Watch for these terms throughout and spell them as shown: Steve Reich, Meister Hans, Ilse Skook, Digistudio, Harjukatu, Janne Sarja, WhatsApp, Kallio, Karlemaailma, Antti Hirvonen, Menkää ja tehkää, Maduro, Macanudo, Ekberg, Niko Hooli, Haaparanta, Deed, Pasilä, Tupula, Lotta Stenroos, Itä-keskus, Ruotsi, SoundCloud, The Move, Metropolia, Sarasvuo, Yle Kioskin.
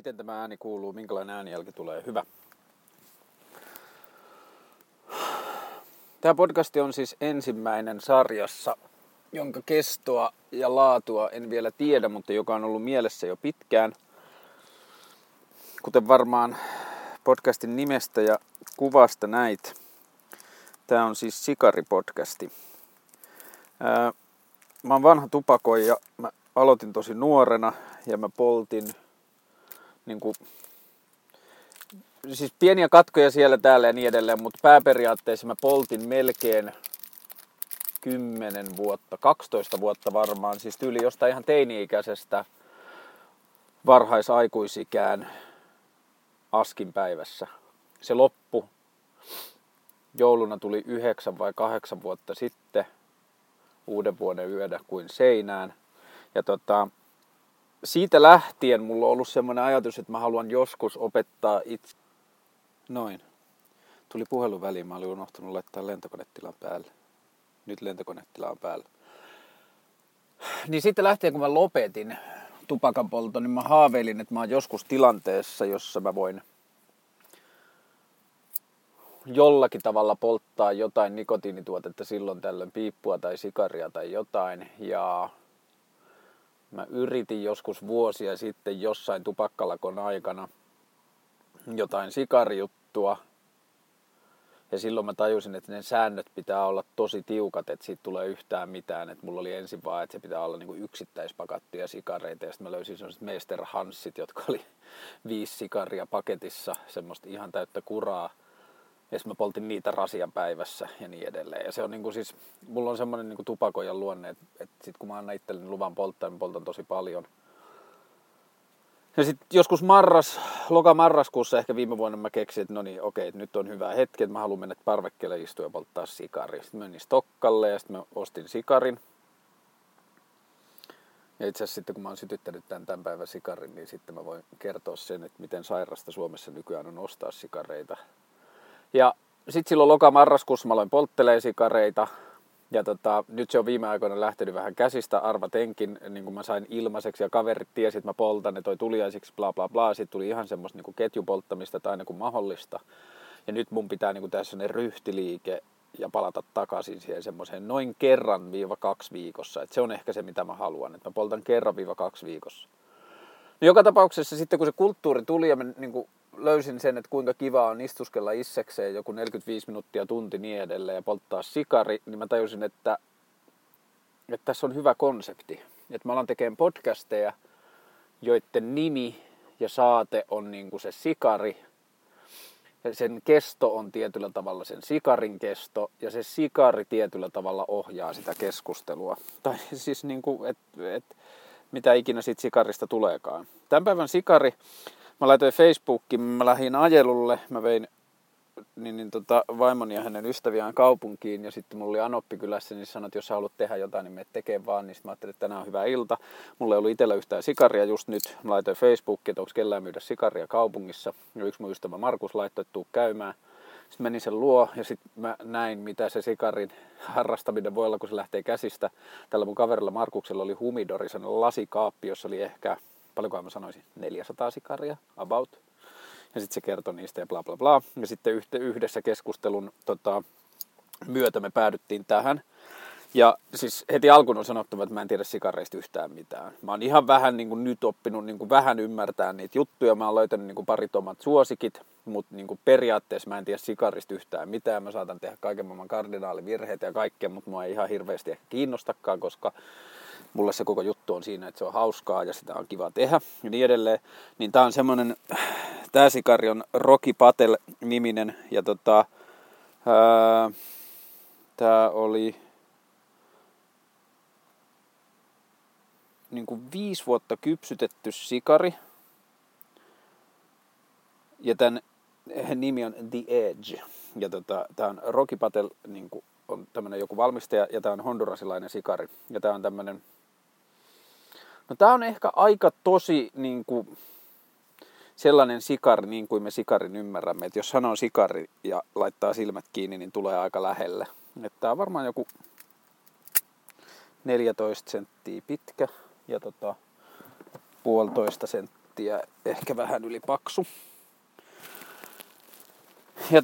Miten tämä ääni kuuluu? Minkälainen äänijälki tulee? Hyvä. Tämä podcasti on siis ensimmäinen sarjassa, jonka kestoa ja laatua en vielä tiedä, mutta joka on ollut mielessä jo pitkään. Kuten varmaan podcastin nimestä ja kuvasta näit, tämä on siis sikaripodcasti. Mä oon vanha tupakoija, mä aloitin tosi nuorena ja mä poltin siis pieniä katkoja siellä täällä ja niin edelleen, mutta pääperiaatteessa mä poltin melkein 10 vuotta, 12 vuotta varmaan, siis tyyli jostain ihan teini-ikäisestä varhaisaikuisikään askin päivässä. Se loppu jouluna tuli 9 vai 8 vuotta sitten, uuden vuoden yödä kuin seinään. Ja siitä lähtien mulla on ollut semmoinen ajatus, että mä haluan joskus opettaa itse. Noin. Tuli puhelun väliin, mä olin unohtanut laittaa lentokonetilan päälle. Nyt lentokonetila on päällä. Niin siitä lähtien, kun mä lopetin tupakan polton, niin mä haaveilin, että mä oon joskus tilanteessa, jossa mä voin jollakin tavalla polttaa jotain nikotiinituotetta silloin tällöin, piippua tai sikaria tai jotain. Ja mä yritin joskus vuosia sitten jossain tupakkalakon aikana jotain sikarijuttua. Ja silloin mä tajusin, että ne säännöt pitää olla tosi tiukat, että siitä tulee yhtään mitään. Että mulla oli ensin vaan, että se pitää olla niinku yksittäispakattuja sikareita. Ja sitten mä löysin sellaiset Meister Hansit, jotka oli 5 sikaria paketissa. Semmoista ihan täyttä kuraa. Ja sitten mä poltin niitä rasian päivässä ja niin edelleen. Ja se on niinku siis, mulla on semmoinen niinku tupakoijan luonne, että sit kun mä annan itselleni luvan polttaa, niin poltan tosi paljon. Ja sitten joskus loka-marraskuussa ehkä viime vuonna mä keksin, että no niin, okei, nyt on hyvä hetki, että mä haluan mennä parvekkeelle istua ja polttaa sikari. Sitten mä menin Stokkalle ja sitten mä ostin sikarin. Ja itse asiassa sitten kun mä oon sytyttänyt tämän päivän sikarin, niin sitten mä voin kertoa sen, että miten sairasta Suomessa nykyään on ostaa sikareita. Ja sitten silloin loka-marraskuussa mä aloin polttelee sikareita. Ja nyt se on viime aikoina lähtenyt vähän käsistä arvatenkin, niin kuin mä sain ilmaiseksi ja kaverit tiesi, että mä poltan ne toi tuliaisiksi, bla bla bla. Sitten tuli ihan semmoista niin kuin ketjupolttamista tai aina kuin mahdollista. Ja nyt mun pitää niin kuin tehdä semmoinen ryhtiliike ja palata takaisin siihen semmoiseen noin 1-2 viikossa. Et se on ehkä se, mitä mä haluan, että mä poltan 1-2 viikossa. No joka tapauksessa sitten kun se kulttuuri tuli ja mä niin kuin löysin sen, että kuinka kivaa on istuskella issekseen joku 45 minuuttia, tunti niin edelleen ja polttaa sikari, niin mä tajusin, että tässä on hyvä konsepti. Että mä alan tekemään podcasteja, joiden nimi ja saate on niin kuin se sikari. Ja sen kesto on tietyllä tavalla sen sikarin kesto ja se sikari tietyllä tavalla ohjaa sitä keskustelua. Tai siis niin kuin, että mitä ikinä siitä sikarista tuleekaan. Tämän päivän sikari. Mä laitoin Facebookiin, mä lähdin ajelulle, mä vein vaimoni ja hänen ystäviään kaupunkiin ja sitten mulla oli anoppi kylässä, niin sanoi, että jos sä haluat tehdä jotain, niin mene tekee vaan, niin mä ajattelin, että tänään on hyvä ilta. Mulla ei ollut itsellä yhtään sikaria just nyt, mä laitoin Facebookiin, että onko kellään myydä sikaria kaupungissa. Ja yksi mun ystävä Markus laittoi, että tuu käymään. Sitten menin sen luo ja sitten mä näin, mitä se sikarin harrastaminen voi olla, kun se lähtee käsistä. Tällä mun kaverilla Markuksella oli humidori, sellainen lasikaappi, jossa oli ehkä, paljonkohan mä sanoisin, 400 sikaria, about. Ja sitten se kertoi niistä ja bla bla bla. Ja sitten yhdessä keskustelun myötä me päädyttiin tähän. Ja siis heti alkuun on sanottava, että mä en tiedä sikareista yhtään mitään. Mä oon ihan vähän niin kuin nyt oppinut niin kuin vähän ymmärtää niitä juttuja. Mä oon löytänyt niin kuin parit omat suosikit, mutta niin kuin periaatteessa mä en tiedä sikarista yhtään mitään. Mä saatan tehdä kaiken maailman kardinaalivirheitä ja kaikkea, mutta mua ei ihan hirveästi ehkä kiinnostakaan, koska mulle se koko juttu on siinä, että se on hauskaa ja sitä on kiva tehdä ja niin edelleen. Niin tää on semmonen, tää sikari on Rocky Patel niminen ja tää oli niinku 5 vuotta kypsytetty sikari. Ja tän nimi on The Edge ja tää on Rocky Patel niinku on tämmönen joku valmistaja ja tää on hondurasilainen sikari ja tää on tämmönen. No tää on ehkä aika tosi niinku sellainen sikari niin kuin me sikarin ymmärrämme, että jos sanoo sikari ja laittaa silmät kiinni, niin tulee aika lähelle. Et tää on varmaan joku 14 senttiä pitkä ja 1,5 senttiä senttiä, ehkä vähän yli paksu. Ja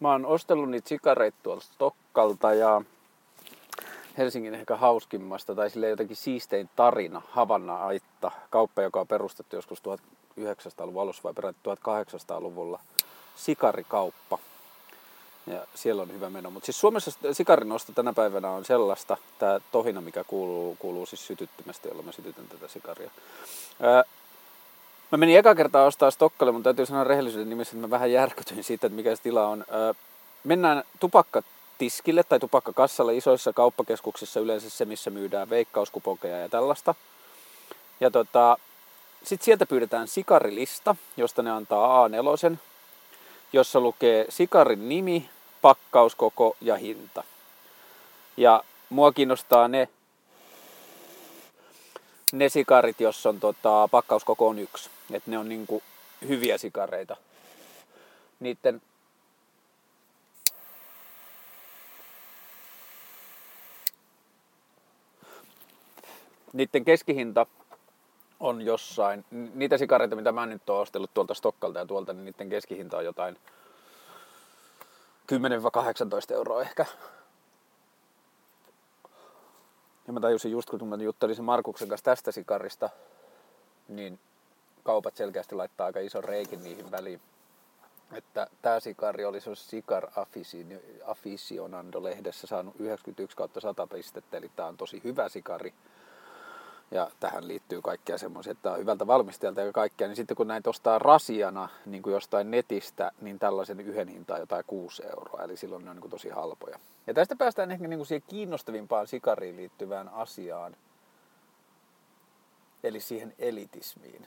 mä oon ostellut niitä sikareita tuolta Stokkalta ja Helsingin ehkä hauskimmasta tai silleen jotenkin siistein tarina, Havanna-Aitta, kauppa, joka on perustettu joskus 1900-luvun alussa vai peräti 1800-luvulla, sikarikauppa. Ja siellä on hyvä meno. Mutta siis Suomessa sikarinosto tänä päivänä on sellaista, tämä tohina, mikä kuuluu siis sytyttömästi, jolla mä sytytän tätä sikaria. Mä menin eka kertaa ostaa Stokkalle, mutta täytyy sanoa rehellisyyden nimessä, että mä vähän järkytyin siitä, että mikä se tila on. Mennään tupakkatiskille tai tupakkakassalle isoissa kauppakeskuksissa, yleensä se, missä myydään veikkauskuponkeja ja tällaista. Ja sit sieltä pyydetään sikarilista, josta ne antaa A4, jossa lukee sikarin nimi, pakkauskoko ja hinta. Ja mua kiinnostaa ne sikarit, jos on pakkauskoko on 1. Että ne on niinku hyviä sikareita. Niitten keskihinta on jossain, niitä sikareita, mitä mä nyt oon ostellut tuolta Stokkalta ja tuolta, niin niiden keskihinta on jotain 10-18 € ehkä. Ja mä tajusin just, kun mä juttelin Markuksen kanssa tästä sikarista, niin kaupat selkeästi laittaa aika ison reikin niihin väliin. Että tää sikari oli se Cigar Aficionado-lehdessä saanut 91/100 pistettä, eli tää on tosi hyvä sikari. Ja tähän liittyy kaikkea semmoisia, että on hyvältä valmistajalta ja kaikkea. Niin sitten kun näitä ostaa rasiana niin kuin jostain netistä, niin tällaisen yhden hinta on jotain 6 €. Eli silloin ne on niin kuin tosi halpoja. Ja tästä päästään ehkä niin kuin siihen kiinnostavimpaan sikariin liittyvään asiaan. Eli siihen elitismiin.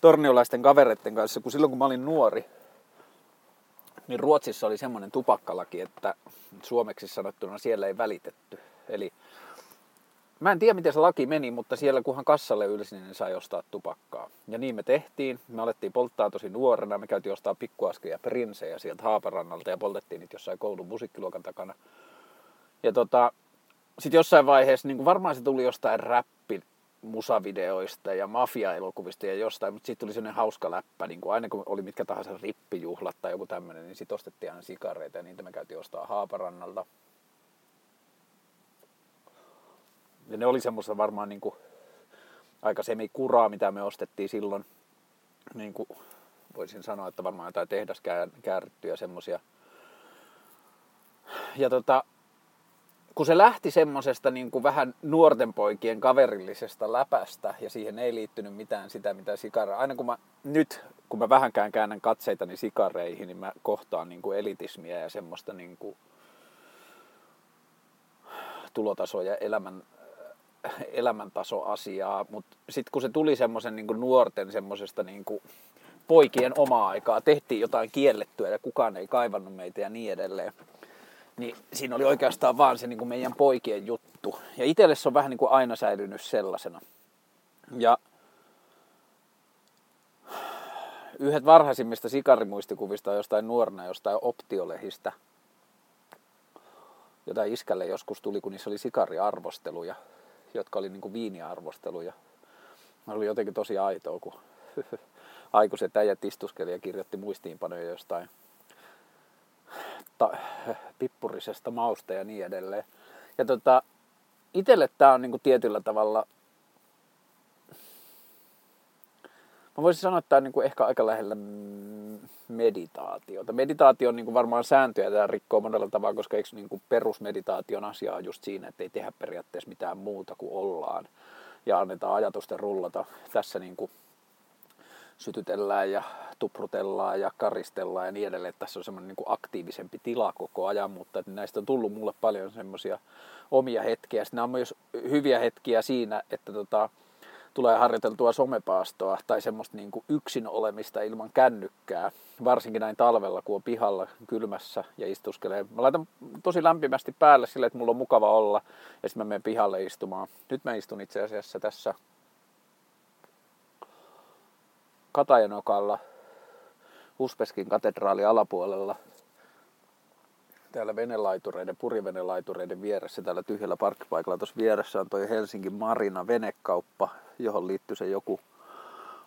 Torniolaisten kavereiden kanssa, kun silloin kun mä olin nuori, niin Ruotsissa oli semmoinen tupakkalaki, että suomeksi sanottuna siellä ei välitetty. Eli mä en tiedä, miten se laki meni, mutta siellä kunhan kassalle ylsi, niin sai ostaa tupakkaa. Ja niin me tehtiin. Me alettiin polttaa tosi nuorena. Me käytiin ostaa pikkuaskeja prinsejä sieltä Haaparannalta ja poltettiin niitä jossain koulun musiikkiluokan takana. Ja sit jossain vaiheessa, niin varmaan se tuli jostain räppin musavideoista ja mafiaelokuvista ja jostain, mutta siitä tuli semmoinen hauska läppä, niin kuin aina kun oli mitkä tahansa rippijuhlat tai joku tämmöinen, niin sit ostettiin aina sikareita ja niitä me käytiin ostaa Haaparannalta. Ja ne oli semmoista varmaan niin kuin aika semikuraa, mitä me ostettiin silloin, niin kuin voisin sanoa, että varmaan jotain tehdaskäärryttyjä semmoisia. Ja kun se lähti semmosesta niin kuin vähän nuorten poikien kaverillisesta läpästä ja siihen ei liittynyt mitään sitä, mitä sikaraa. Aina kun mä vähänkään käännän katseitani sikareihin, niin mä kohtaan niin kuin elitismiä ja semmoista niin kuin tulotasoa ja elämäntasoasiaa. Mutta sitten kun se tuli semmoisen niin kuin nuorten semmosesta niin kuin poikien omaa aikaa, tehtiin jotain kiellettyä ja kukaan ei kaivannut meitä ja niin edelleen. Niin siinä oli oikeastaan vaan se niin kuin meidän poikien juttu. Ja itselle se on vähän niin kuin aina säilynyt sellaisena. Ja yhdet varhaisimmista sikarimuistikuvista on jostain nuorena, jostain optiolehistä. Jota iskälle joskus tuli, kun niissä oli sikariarvosteluja, jotka oli niin kuin viiniarvosteluja. Ne oli jotenkin tosi aitoa, kun aikuiset äijät istuskeli ja kirjoitti muistiinpanoja jostain pippurisesta mausta ja niin edelleen. Ja itelle tää on niinku tietyllä tavalla, mä voisin sanoa, että tää on niinku ehkä aika lähellä meditaatiota. Meditaatio on niinku varmaan sääntöjä, tää rikkoo monella tavalla, koska eikö niinku perusmeditaation asiaa on just siinä, että ei tehdä periaatteessa mitään muuta kuin ollaan ja annetaan ajatusten rullata. Tässä niinku sytytellään ja tuprutellaan ja karistellaan ja niin edelleen. Tässä on semmoinen niin aktiivisempi tila koko ajan, mutta näistä on tullut mulle paljon semmoisia omia hetkiä. Sitten nämä on myös hyviä hetkiä siinä, että tulee harjoiteltua somepaastoa tai semmoista niin kuin yksin olemista ilman kännykkää. Varsinkin näin talvella, kun on pihalla kylmässä ja istuskelee. Mä laitan tosi lämpimästi päälle sille, että mulla on mukava olla ja sitten mä menen pihalle istumaan. Nyt mä istun itse asiassa tässä Katajanokalla, Uspeskin katedraalin alapuolella. täällä venelaitureiden, purivenelaitureiden vieressä, täällä tyhjällä parkkipaikalla tuossa vieressä on toi Helsinki Marina Venekauppa, johon liittyy se joku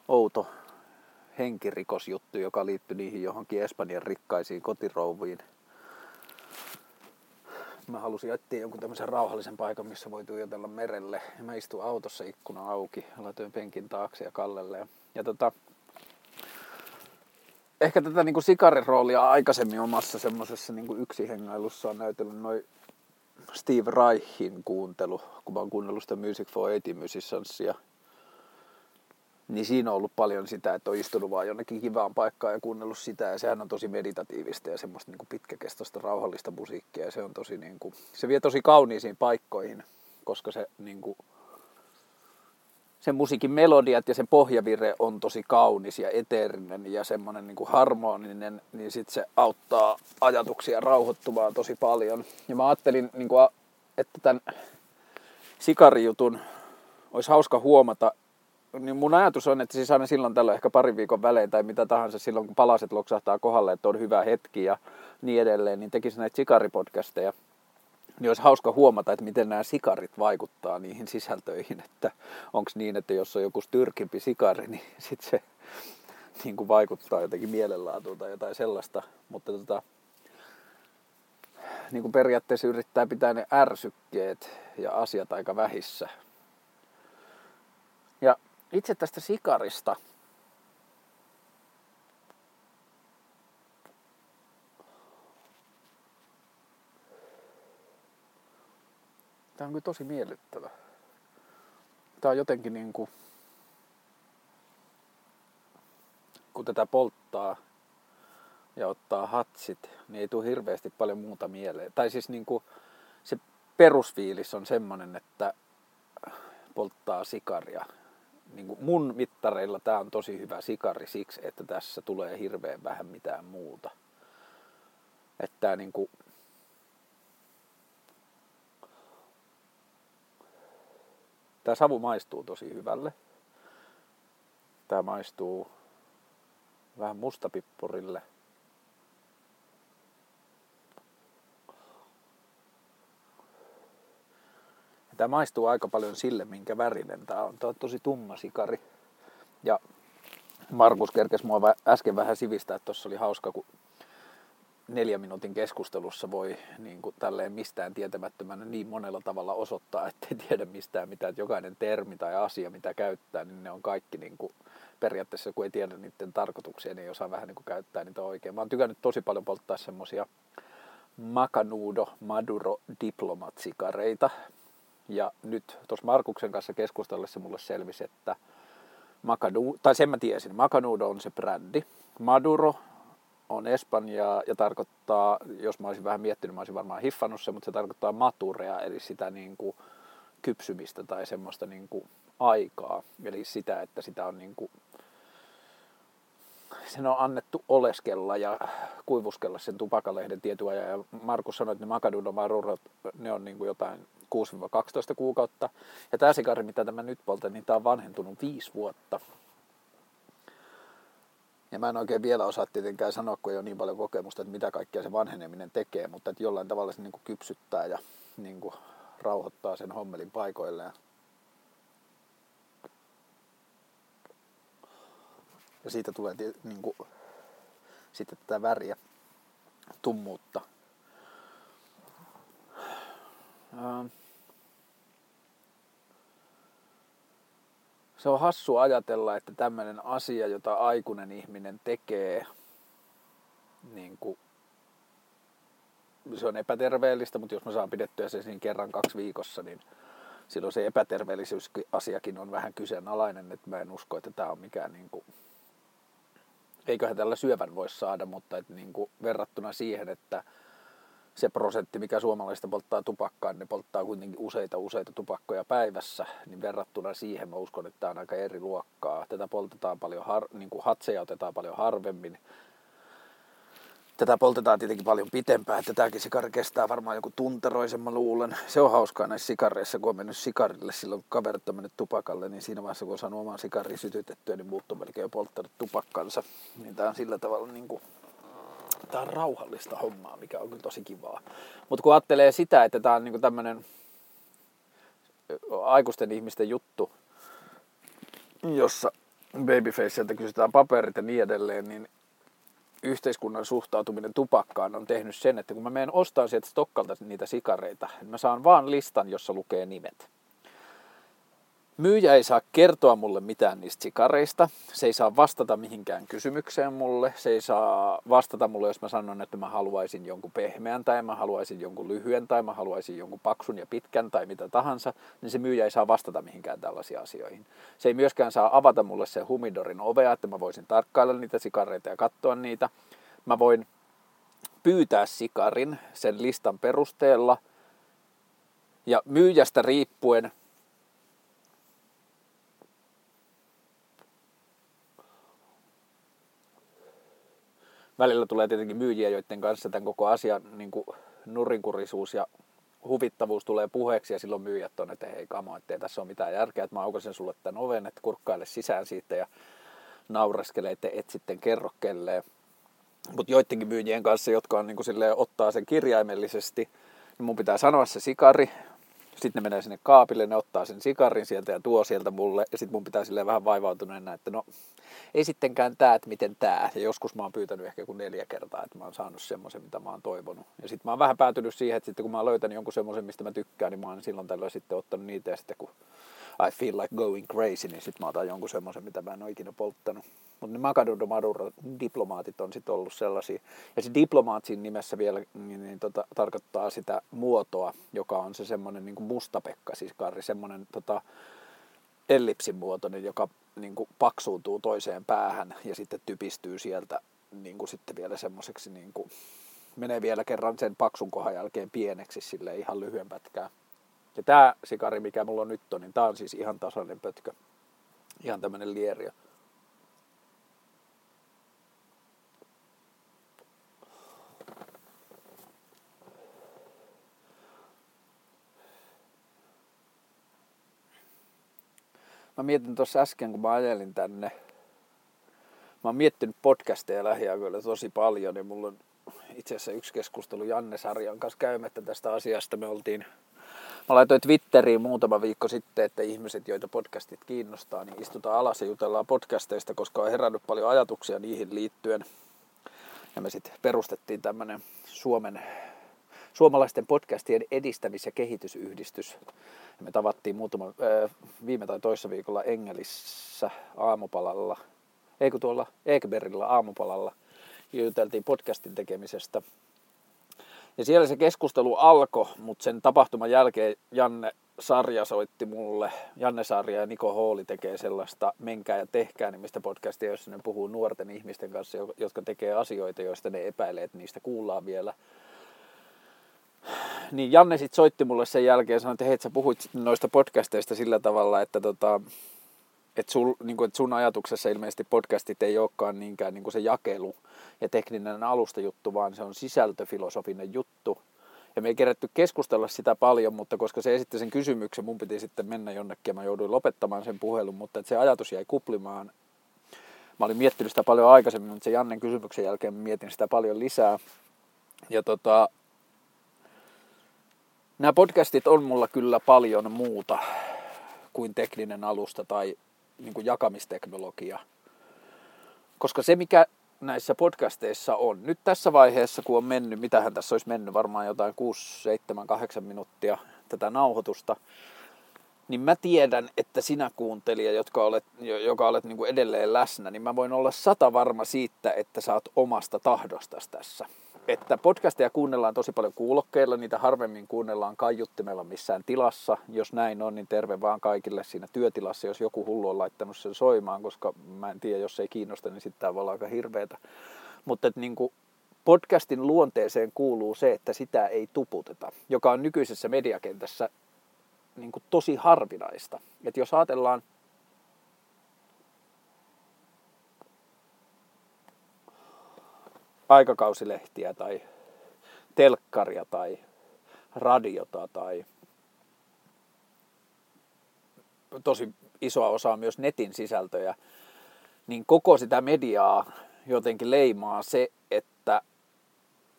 outo henkirikosjuttu, joka liittyy niihin johonkin Espanjan rikkaisiin kotirouviin. Mä halusin jättää jonkun tämmöisen rauhallisen paikan, missä voi tuijotella merelle. Ja mä istuin autossa ikkuna auki, laitoin penkin taakse ja Kallelle. Ja ehkä tätä niin kuin sigariroolia aikaisemmin omassa semmoisessa niin kuin yksinhengailussa on näytellyt noin Steve Reichin kuuntelu, kun mä oon kuunnellut sitä Music for 80 musiciansia. Niin siinä on ollut paljon sitä, että on istunut vaan jonnekin kivaan paikkaan ja kuunnellut sitä, ja sehän on tosi meditatiivista ja semmoista niin kuin pitkäkestoista rauhallista musiikkia, ja se on tosi niin kuin, se vie tosi kauniisiin paikkoihin, koska se niin kuin, sen musiikin melodiat ja sen pohjavire on tosi kaunis ja eteerinen ja semmoinen niin kuin harmoninen, niin sit se auttaa ajatuksia rauhoittumaan tosi paljon. Ja mä ajattelin, niin kuin, että tämän sikarijutun olisi hauska huomata. Niin mun ajatus on, että siis aina silloin tällöin ehkä parin viikon välein tai mitä tahansa silloin, kun palaset loksahtaa kohdalle, että on hyvä hetki ja niin edelleen, niin tekisi näitä sikaripodcasteja. Niin olisi hauska huomata, että miten nämä sikarit vaikuttaa niihin sisältöihin, että onko niin, että jos on joku tyrkimpi sikari, niin sitten se niin kuin vaikuttaa jotenkin mielenlaatuun tai jotain sellaista, mutta niin kuin periaatteessa yrittää pitää ne ärsykkeet ja asiat aika vähissä. Ja itse tästä sikarista. Tämä on kyllä tosi miellyttävä. Tämä on jotenkin niin kuin, kun tätä polttaa ja ottaa hatsit, niin ei tule hirveästi paljon muuta mieleen. Tai siis niin kuin se perusfiilis on semmoinen, että polttaa sikaria. Niin kuin mun mittareilla tämä on tosi hyvä sikari siksi, että tässä tulee hirveän vähän mitään muuta. Että tämä niin kuin tämä savu maistuu tosi hyvälle. Tämä maistuu vähän mustapippurille. Tämä maistuu aika paljon sille, minkä värinen tämä on. Tämä on tosi tumma sikari. Ja Markus kerkesi mua äsken vähän sivistää, että tuossa oli hauska, kun 4 minuutin keskustelussa voi niin kuin tälleen mistään tietämättömänä niin monella tavalla osoittaa, ettei tiedä mistään mitään. Että jokainen termi tai asia, mitä käyttää, niin ne on kaikki niin kuin, periaatteessa, kun ei tiedä niiden tarkoituksia, niin ei osaa vähän niin kuin käyttää niitä oikein. Mä oon tykännyt tosi paljon polttaa semmosia Macanudo, Maduro, diplomatsikareita. Ja nyt tuossa Markuksen kanssa keskustellessa mulle selvisi, että sen mä tiesin, Macanudo on se brändi. Maduro on espanjaa ja tarkoittaa, jos mä olisin vähän miettinyt, mä olisin varmaan hiffannut sen, mutta se tarkoittaa maturea, eli sitä niin kuin kypsymistä tai semmoista niin kuin aikaa. Eli sitä, että sitä on niin kuin, sen on annettu oleskella ja kuivuskella sen tupakalehden tietyn ajan. Ja Markus sanoi, että ne Macanudo Madurot, ne on niin kuin jotain 6-12 kuukautta. Ja tämä sikari, mitä tämä nyt poltan, niin tämä on vanhentunut 5 vuotta. Ja mä en oikein vielä osaa tietenkään sanoa, kun ei ole niin paljon kokemusta, että mitä kaikkea se vanheneminen tekee, mutta että jollain tavalla se niin kuin kypsyttää ja niin kuin rauhoittaa sen hommelin paikoilleen. Ja siitä tulee niin kuin, sitten tätä väriä, tummuutta. Se on hassu ajatella, että tämmöinen asia, jota aikuinen ihminen tekee, niin kuin, se on epäterveellistä, mutta jos mä saan pidettyä sen siinä kerran 2 viikossa, niin silloin se epäterveellisyysasiakin on vähän kyseenalainen, että mä en usko, että tää on mikään niin kuin, eiköhän tällä syövän voi saada, mutta että, niin kuin, verrattuna siihen, että se prosentti, mikä suomalaisista polttaa tupakkaa, niin ne polttaa kuitenkin useita tupakkoja päivässä, niin verrattuna siihen mä uskon, että tämä on aika eri luokkaa. Tätä poltetaan paljon, niin kuin hatseja otetaan paljon harvemmin. Tätä poltetaan tietenkin paljon pitempään, että tämäkin sikari kestää varmaan joku tunteroisen, mä luulen. Se on hauskaa näissä sikareissa, kun on mennyt sikarille, silloin kun kaverit on mennyt tupakalle, niin siinä vaiheessa kun on saanut oman sikarin sytytettyä, niin muut on melkein jo polttanut tupakkansa. Niin tämä on sillä tavalla niin kuin tää on rauhallista hommaa, mikä on kyllä tosi kivaa. Mutta kun ajattelee sitä, että tää on niinku tämmönen aikuisten ihmisten juttu, jossa babyfaceilta kysytään paperit ja niin edelleen, niin yhteiskunnan suhtautuminen tupakkaan on tehnyt sen, että kun mä menen ostamaan sieltä Stokkalta niitä sikareita, niin mä saan vaan listan, jossa lukee nimet. Myyjä ei saa kertoa mulle mitään niistä sikareista, se ei saa vastata mihinkään kysymykseen mulle, se ei saa vastata mulle, jos mä sanon, että mä haluaisin jonkun pehmeän tai mä haluaisin jonkun lyhyen tai mä haluaisin jonkun paksun ja pitkän tai mitä tahansa, niin se myyjä ei saa vastata mihinkään tällaisiin asioihin. Se ei myöskään saa avata mulle sen humidorin ovea, että mä voisin tarkkailla niitä sikareita ja katsoa niitä. Mä voin pyytää sikarin sen listan perusteella ja myyjästä riippuen välillä tulee tietenkin myyjiä, joiden kanssa tämän koko asian niin kuin nurinkurisuus ja huvittavuus tulee puheeksi ja silloin myyjät on, että hei kamo, ettei tässä ole mitään järkeä, että mä aukasen sulle tämän oven, että kurkkaile sisään siitä ja naureskele, että et sitten kerro kelleen. Mutta joidenkin myyjien kanssa, jotka on, niin kuin silleen, ottaa sen kirjaimellisesti, niin mun pitää sanoa se sikari, sitten ne menee sinne kaapille, ne ottaa sen sikarin sieltä ja tuo sieltä mulle. Ja sitten mun pitää silleen vähän vaivautuneena, että no ei sittenkään tää, että miten tää. Ja joskus mä oon pyytänyt ehkä kuin 4 kertaa, että mä oon saanut semmoisen, mitä mä oon toivonut. Ja sitten mä oon vähän päätynyt siihen, että sitten kun mä oon löytänyt jonkun semmoisen, mistä mä tykkään, niin mä oon silloin tällöin sitten ottanut niitä. Ja sitten kun I feel like going crazy, niin sitten mä otan jonkun semmoisen, mitä mä en ole ikinä polttanut. Mutta ne Macanudo Maduro diplomaatit on sitten ollut sellaisia. Ja se diplomaat siinä nimessä vielä niin, tarkoittaa sitä muotoa, joka on se semmoinen niin kuin mustapekka, siis karri, semmoinen ellipsin muotoinen, joka niin kuin paksuutuu toiseen päähän ja sitten typistyy sieltä niin kuin sitten vielä semmoiseksi, niin kuin, menee vielä kerran sen paksun kohan jälkeen pieneksi sille ihan lyhyen pätkään. Ja tämä sikari, mikä mulla on nyt on, niin tämä on siis ihan tasainen pötkö, ihan tämmöinen lieriö. Mä mietin tuossa äsken, kun mä ajelin tänne, mä oon miettinyt podcasteja lähiaikoilla tosi paljon, ja mulla on itse asiassa yksi keskustelu Janne Sarjan kanssa käymättä tästä asiasta. Mä laitoin Twitteriin muutama viikko sitten, että ihmiset, joita podcastit kiinnostaa, niin istutaan alas ja jutellaan podcasteista, koska on herännyt paljon ajatuksia niihin liittyen. Ja me sitten perustettiin tämmönen suomalaisten podcastien edistämis- ja kehitysyhdistys. Me tavattiin viime tai toissa viikolla Engelissä aamupalalla, tuolla Ekbergillä aamupalalla, ja juteltiin podcastin tekemisestä. Ja siellä se keskustelu alkoi, mutta sen tapahtuman jälkeen Janne Sarja soitti mulle. Janne Sarja ja Niko Hooli tekee sellaista Menkää ja tehkää -nimistä podcastia, jossa ne puhuu nuorten ihmisten kanssa, jotka tekee asioita, joista ne epäilee, että niistä kuullaan vielä. Niin Janne sitten soitti mulle sen jälkeen ja sanoi, että hei, sä puhuit noista podcasteista sillä tavalla, että että sun ajatuksessa ilmeisesti podcastit ei olekaan niinkään niin kuin se jakelu ja tekninen alustajuttu, vaan se on sisältöfilosofinen juttu. Ja me ei kerätty keskustella sitä paljon, mutta koska se esitti sen kysymyksen, mun piti sitten mennä jonnekin ja mä jouduin lopettamaan sen puhelun, mutta että se ajatus jäi kuplimaan. Mä olin miettinyt sitä paljon aikaisemmin, mutta sen Jannen kysymyksen jälkeen mietin sitä paljon lisää. Ja nämä podcastit on mulla kyllä paljon muuta kuin tekninen alusta tai niin kuin jakamisteknologia. Koska se, mikä näissä podcasteissa on, nyt tässä vaiheessa, kun on mennyt, mitähän tässä olisi mennyt, varmaan jotain 6, 7, 8 minuuttia tätä nauhoitusta, niin mä tiedän, että sinä kuuntelija, joka olet niin kuin edelleen läsnä, niin mä voin olla 100 varma siitä, että sä oot omasta tahdostasi tässä. Että podcasteja kuunnellaan tosi paljon kuulokkeilla, niitä harvemmin kuunnellaan kaiuttimella missään tilassa. Jos näin on, niin terve vaan kaikille siinä työtilassa, jos joku hullu on laittanut sen soimaan, koska mä en tiedä, jos ei kiinnosta, niin sitten tää voi olla aika hirveetä. Mutta niin kuin podcastin luonteeseen kuuluu se, että sitä ei tuputeta, joka on nykyisessä mediakentässä niin kuin tosi harvinaista. Että jos ajatellaan aikakausilehtiä tai telkkaria tai radiota tai tosi isoa osaa myös netin sisältöjä, niin koko sitä mediaa jotenkin leimaa se, että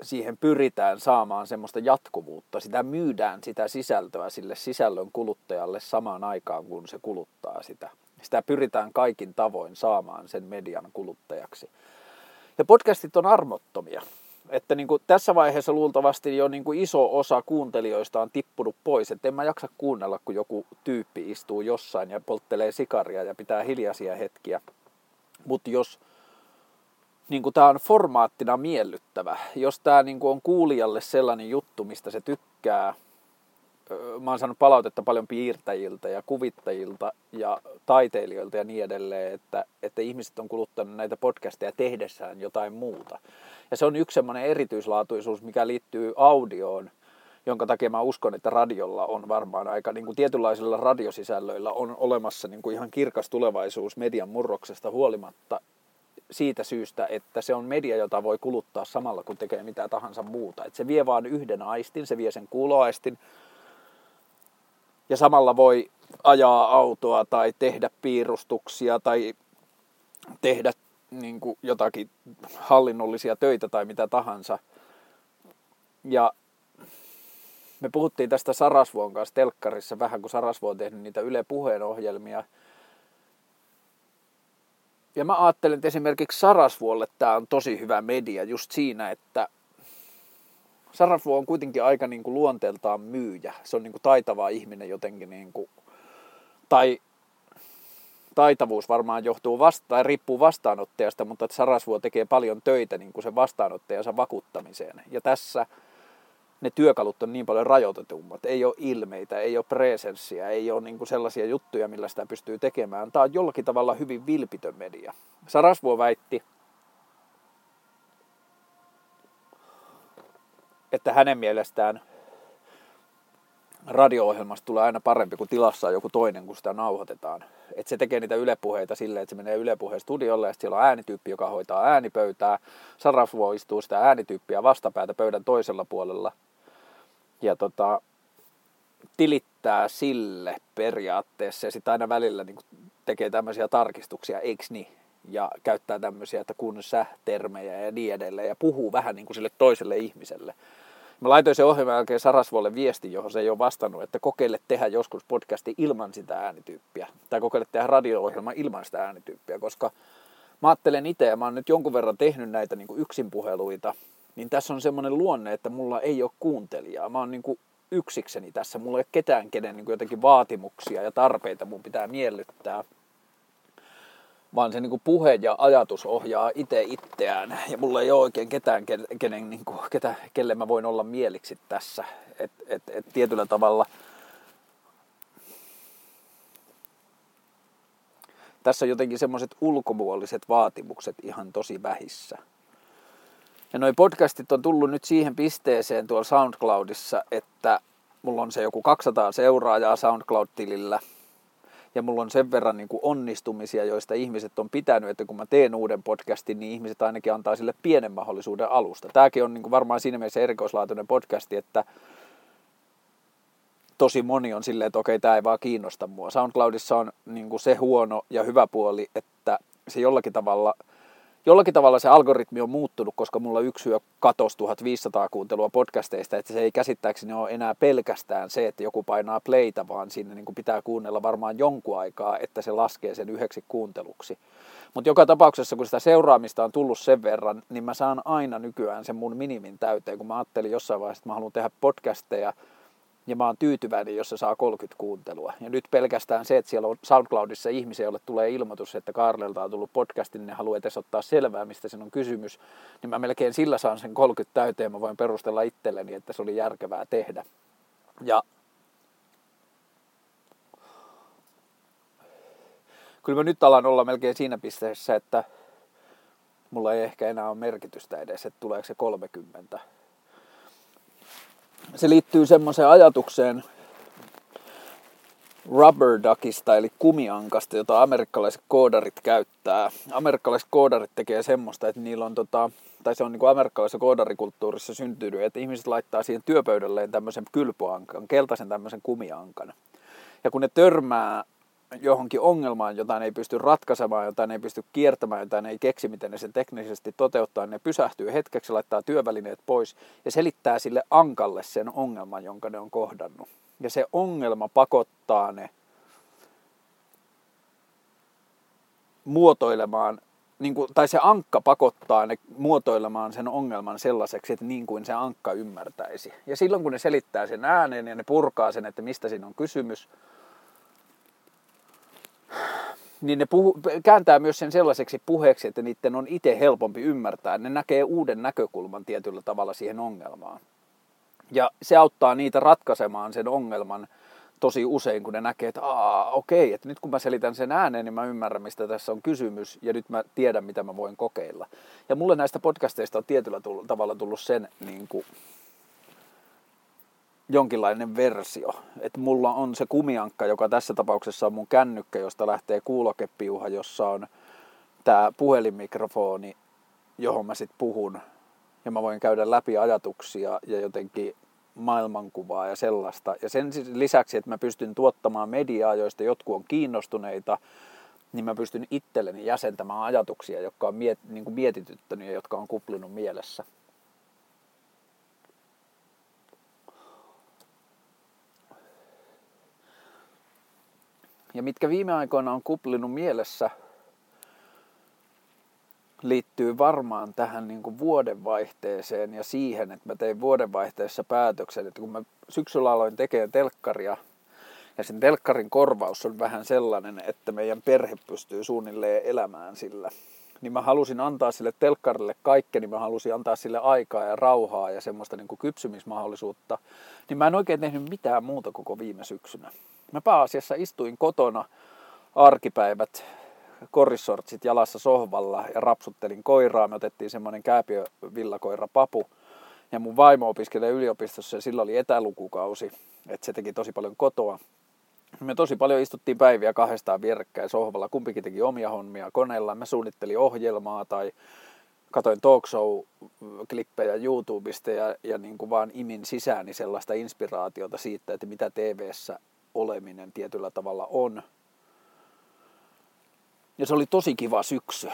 siihen pyritään saamaan semmoista jatkuvuutta. Sitä myydään, sitä sisältöä sille sisällön kuluttajalle samaan aikaan, kun se kuluttaa sitä. Sitä pyritään kaikin tavoin saamaan sen median kuluttajaksi. Ja podcastit on armottomia. Että niin kuin tässä vaiheessa luultavasti jo niin kuin iso osa kuuntelijoista on tippunut pois. Että en mä jaksa kuunnella, kun joku tyyppi istuu jossain ja polttelee sikaria ja pitää hiljaisia hetkiä. Mutta jos niin kuin tämä on formaattina miellyttävä, jos tämä niin kuin on kuulijalle sellainen juttu, mistä se tykkää. Mä oon saanut palautetta paljon piirtäjiltä ja kuvittajilta ja taiteilijoilta ja niin edelleen, että ihmiset on kuluttanut näitä podcasteja tehdessään jotain muuta. Ja se on yksi semmoinen erityislaatuisuus, mikä liittyy audioon, jonka takia mä uskon, että radiolla on varmaan aika, niin kuin tietynlaisilla radiosisällöillä on olemassa niin kuin ihan kirkas tulevaisuus median murroksesta huolimatta siitä syystä, että se on media, jota voi kuluttaa samalla, kun tekee mitä tahansa muuta. Että se vie vaan yhden aistin, se vie sen kuuloaistin. Ja samalla voi ajaa autoa tai tehdä piirustuksia tai tehdä niin kuin jotakin hallinnollisia töitä tai mitä tahansa. Ja me puhuttiin tästä Sarasvuon kanssa telkkarissa vähän, kun Sarasvuo on tehnyt niitä Yle Puheen ohjelmia. Ja mä ajattelen, että esimerkiksi Sarasvuolle tää on tosi hyvä media just siinä, että Sarasvuo on kuitenkin aika niin kuin luonteeltaan myyjä. Se on niin kuin taitava ihminen jotenkin. Niin kuin, tai taitavuus varmaan johtuu tai riippuu vastaanottajasta, mutta Sarasvuo tekee paljon töitä niin kuin sen vastaanottajansa vakuuttamiseen. Ja tässä ne työkalut on niin paljon rajoitetummat. Ei ole ilmeitä, ei ole presenssiä, ei ole niin kuin sellaisia juttuja, millä sitä pystyy tekemään. Tämä on jollakin tavalla hyvin vilpitön media. Sarasvuo väitti, että hänen mielestään radio-ohjelmasta tulee aina parempi, kun tilassa on joku toinen, kun sitä nauhoitetaan. Että se tekee niitä ylepuheita silleen, että se menee ylepuheen studiolle ja sitten siellä on äänityyppi, joka hoitaa äänipöytää. Sarasvuo istuu sitä äänityyppiä vastapäätä pöydän toisella puolella ja tilittää sille periaatteessa ja sitten aina välillä niin tekee tämmöisiä tarkistuksia, eiks niin? Ja käyttää tämmöisiä, että kun sä, termejä ja niin edelleen, ja puhuu vähän niin kuin sille toiselle ihmiselle. Mä laitoin sen ohjelman jälkeen Sarasvuolle viesti, johon se ei ole vastannut, että kokeile tehdä joskus podcasti ilman sitä äänityyppiä, tai kokeile tehdä radio-ohjelma ilman sitä äänityyppiä, koska mä ajattelen itse, ja mä oon nyt jonkun verran tehnyt näitä niin kuin yksinpuheluita, niin tässä on semmoinen luonne, että mulla ei ole kuuntelijaa, mä oon niin kuin yksikseni tässä, mulla ei ole ketään, kenen niin kuin jotenkin vaatimuksia ja tarpeita mun pitää miellyttää. Vaan se niinku puhe ja ajatus ohjaa itse itseään. Ja mulla ei ole oikein ketään, kelle mä voin olla mieliksi tässä. Et tietyllä tavalla. Tässä on jotenkin semmoiset ulkopuoliset vaatimukset ihan tosi vähissä. Ja noi podcastit on tullut nyt siihen pisteeseen tuolla SoundCloudissa, että mulla on se joku 200 seuraajaa SoundCloud-tilillä. Ja mulla on sen verran niin kuin onnistumisia, joista ihmiset on pitänyt, että kun mä teen uuden podcastin, niin ihmiset ainakin antaa sille pienen mahdollisuuden alusta. Tämäkin on niin kuin varmaan siinä mielessä erikoislaatuinen podcasti, että tosi moni on silleen, että okei, tämä ei vaan kiinnosta mua. SoundCloudissa on niin kuin se huono ja hyvä puoli, että se jollakin tavalla se algoritmi on muuttunut, koska mulla yksi yö katosi 1500 kuuntelua podcasteista, että se ei käsittääkseni ole enää pelkästään se, että joku painaa playtä, vaan siinä niin kuin pitää kuunnella varmaan jonkun aikaa, että se laskee sen yhdeksi kuunteluksi. Mutta joka tapauksessa, kun sitä seuraamista on tullut sen verran, niin mä saan aina nykyään sen mun minimin täyteen, kun mä ajattelin jossain vaiheessa, että mä haluan tehdä podcasteja, ja mä oon tyytyväinen, jos se saa 30 kuuntelua. Ja nyt pelkästään se, että siellä on SoundCloudissa ihmisiä, jolle tulee ilmoitus, että Karlelta on tullut podcasti, niin ne haluaa edes ottaa selvää, mistä sen on kysymys. Niin mä melkein sillä saan sen 30 täyteen, mä voin perustella itselleni, että se oli järkevää tehdä. Ja kyllä mä nyt alan olla melkein siinä pisteessä, että mulla ei ehkä enää ole merkitystä edes, että tuleeko se 30. Se liittyy semmoiseen ajatukseen rubber duckista eli kumiankasta, jota amerikkalaiset koodarit käyttää. Amerikkalaiset koodarit tekee semmoista, että niillä on tai se on niin kuin amerikkalaisessa koodarikulttuurissa syntynyt, että ihmiset laittaa siihen työpöydälleen tämmöisen kylpyankan, keltaisen tämmöisen kumiankan. Ja kun ne törmää johonkin ongelmaan, jotain ei pysty ratkaisemaan, jotain ei pysty kiertämään, jotain ei keksi, miten ne sen teknisesti toteuttaa, ne pysähtyy hetkeksi, laittaa työvälineet pois ja selittää sille ankalle sen ongelman, jonka ne on kohdannut. Ja se ongelma pakottaa ne muotoilemaan, niin kuin, tai se ankka pakottaa ne muotoilemaan sen ongelman sellaiseksi, että niin kuin se ankka ymmärtäisi. Ja silloin kun ne selittää sen ääneen ja ne purkaa sen, että mistä siinä on kysymys, niin ne kääntää myös sen sellaiseksi puheeksi, että niiden on itse helpompi ymmärtää. Ne näkee uuden näkökulman tietyllä tavalla siihen ongelmaan. Ja se auttaa niitä ratkaisemaan sen ongelman tosi usein, kun ne näkee, että että nyt kun mä selitän sen ääneen, niin mä ymmärrän, mistä tässä on kysymys, ja nyt mä tiedän, mitä mä voin kokeilla. Ja mulle näistä podcasteista on tietyllä tavalla tullut sen niin kuin jonkinlainen versio. Että mulla on se kumiankka, joka tässä tapauksessa on mun kännykkä, josta lähtee kuulokepiuha, jossa on tää puhelinmikrofoni, johon mä sit puhun. Ja mä voin käydä läpi ajatuksia ja jotenkin maailmankuvaa ja sellaista. Ja sen lisäksi, että mä pystyn tuottamaan mediaa, joista jotkut on kiinnostuneita, niin mä pystyn itselleni jäsentämään ajatuksia, jotka on mietityttänyt ja jotka on kuplinut mielessä. Ja mitkä viime aikoina on kuplinut mielessä, liittyy varmaan tähän niin kuin vuodenvaihteeseen ja siihen, että mä tein vuodenvaihteessa päätöksen, että kun mä syksyllä aloin tekemään telkkaria ja sen telkkarin korvaus on vähän sellainen, että meidän perhe pystyy suunnilleen elämään sillä, niin mä halusin antaa sille telkkarille kaikkeni, mä halusin antaa sille aikaa ja rauhaa ja semmoista niin kuin kypsymismahdollisuutta, niin mä en oikein tehnyt mitään muuta koko viime syksynä. Mä pääasiassa istuin kotona arkipäivät, korissortsit jalassa sohvalla ja rapsuttelin koiraa. Me otettiin semmoinen kääpiövillakoirapapu ja mun vaimo opiskelee yliopistossa ja sillä oli etälukukausi, että se teki tosi paljon kotoa. Me tosi paljon istuttiin päiviä kahdestaan vierekkäin sohvalla, kumpikin teki omia hommia koneella. Mä suunnittelin ohjelmaa tai katoin talk show-klippejä YouTubesta ja niin kuin vaan imin sisääni sellaista inspiraatiota siitä, että mitä TV:ssä oleminen tietyllä tavalla on. Ja se oli tosi kiva syksy.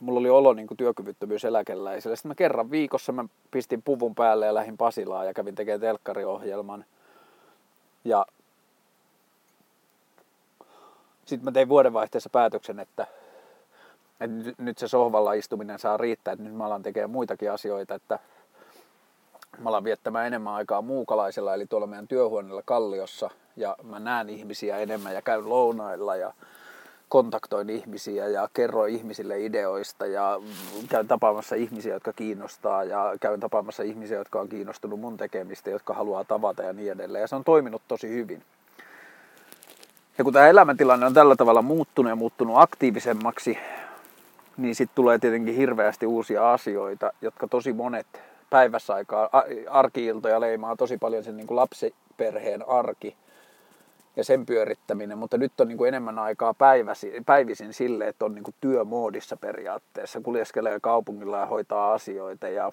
Mulla oli olo niin kuin työkyvyttömyyseläkeläisellä. Sitten mä kerran viikossa mä pistin puvun päälle ja lähdin Pasilaan ja kävin tekemään telkkariohjelman. Ja sitten mä tein vuodenvaihteessa päätöksen, että nyt se sohvalla istuminen saa riittää. Että nyt mä alan tekemään muitakin asioita. Että mä alan viettämään enemmän aikaa muukalaisella, eli tuolla meidän työhuoneella Kalliossa. Ja mä näen ihmisiä enemmän ja käyn lounailla ja kontaktoin ihmisiä ja kerroin ihmisille ideoista ja käyn tapaamassa ihmisiä, jotka kiinnostaa ja käyn tapaamassa ihmisiä, jotka on kiinnostunut mun tekemistä, jotka haluaa tavata ja niin edelleen. Ja se on toiminut tosi hyvin. Ja kun tämä elämäntilanne on tällä tavalla muuttunut ja muuttunut aktiivisemmaksi, niin sitten tulee tietenkin hirveästi uusia asioita, jotka tosi monet päivässä aikaa, arki-iltoja leimaa tosi paljon sen niin kuin lapsiperheen arki ja sen pyörittäminen, mutta nyt on niin kuin enemmän aikaa päivisin sille, että on niin kuin työmoodissa periaatteessa, kuljeskelee kaupungilla ja hoitaa asioita. Ja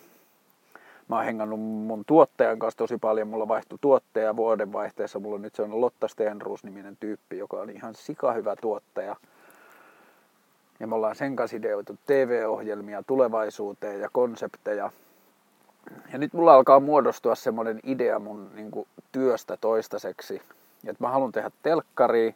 mä oon hengannut mun tuottajan kanssa tosi paljon, mulla vaihtui tuottaja vuodenvaihteessa, mulla on nyt sellainen Lotta Stenroos-niminen tyyppi, joka on ihan sikahyvä tuottaja. Ja me ollaan sen kanssa ideoitu TV-ohjelmia tulevaisuuteen ja konsepteja. Ja nyt mulla alkaa muodostua semmoinen idea mun niin kuin työstä toistaiseksi. Ja että mä haluan tehdä telkkaria,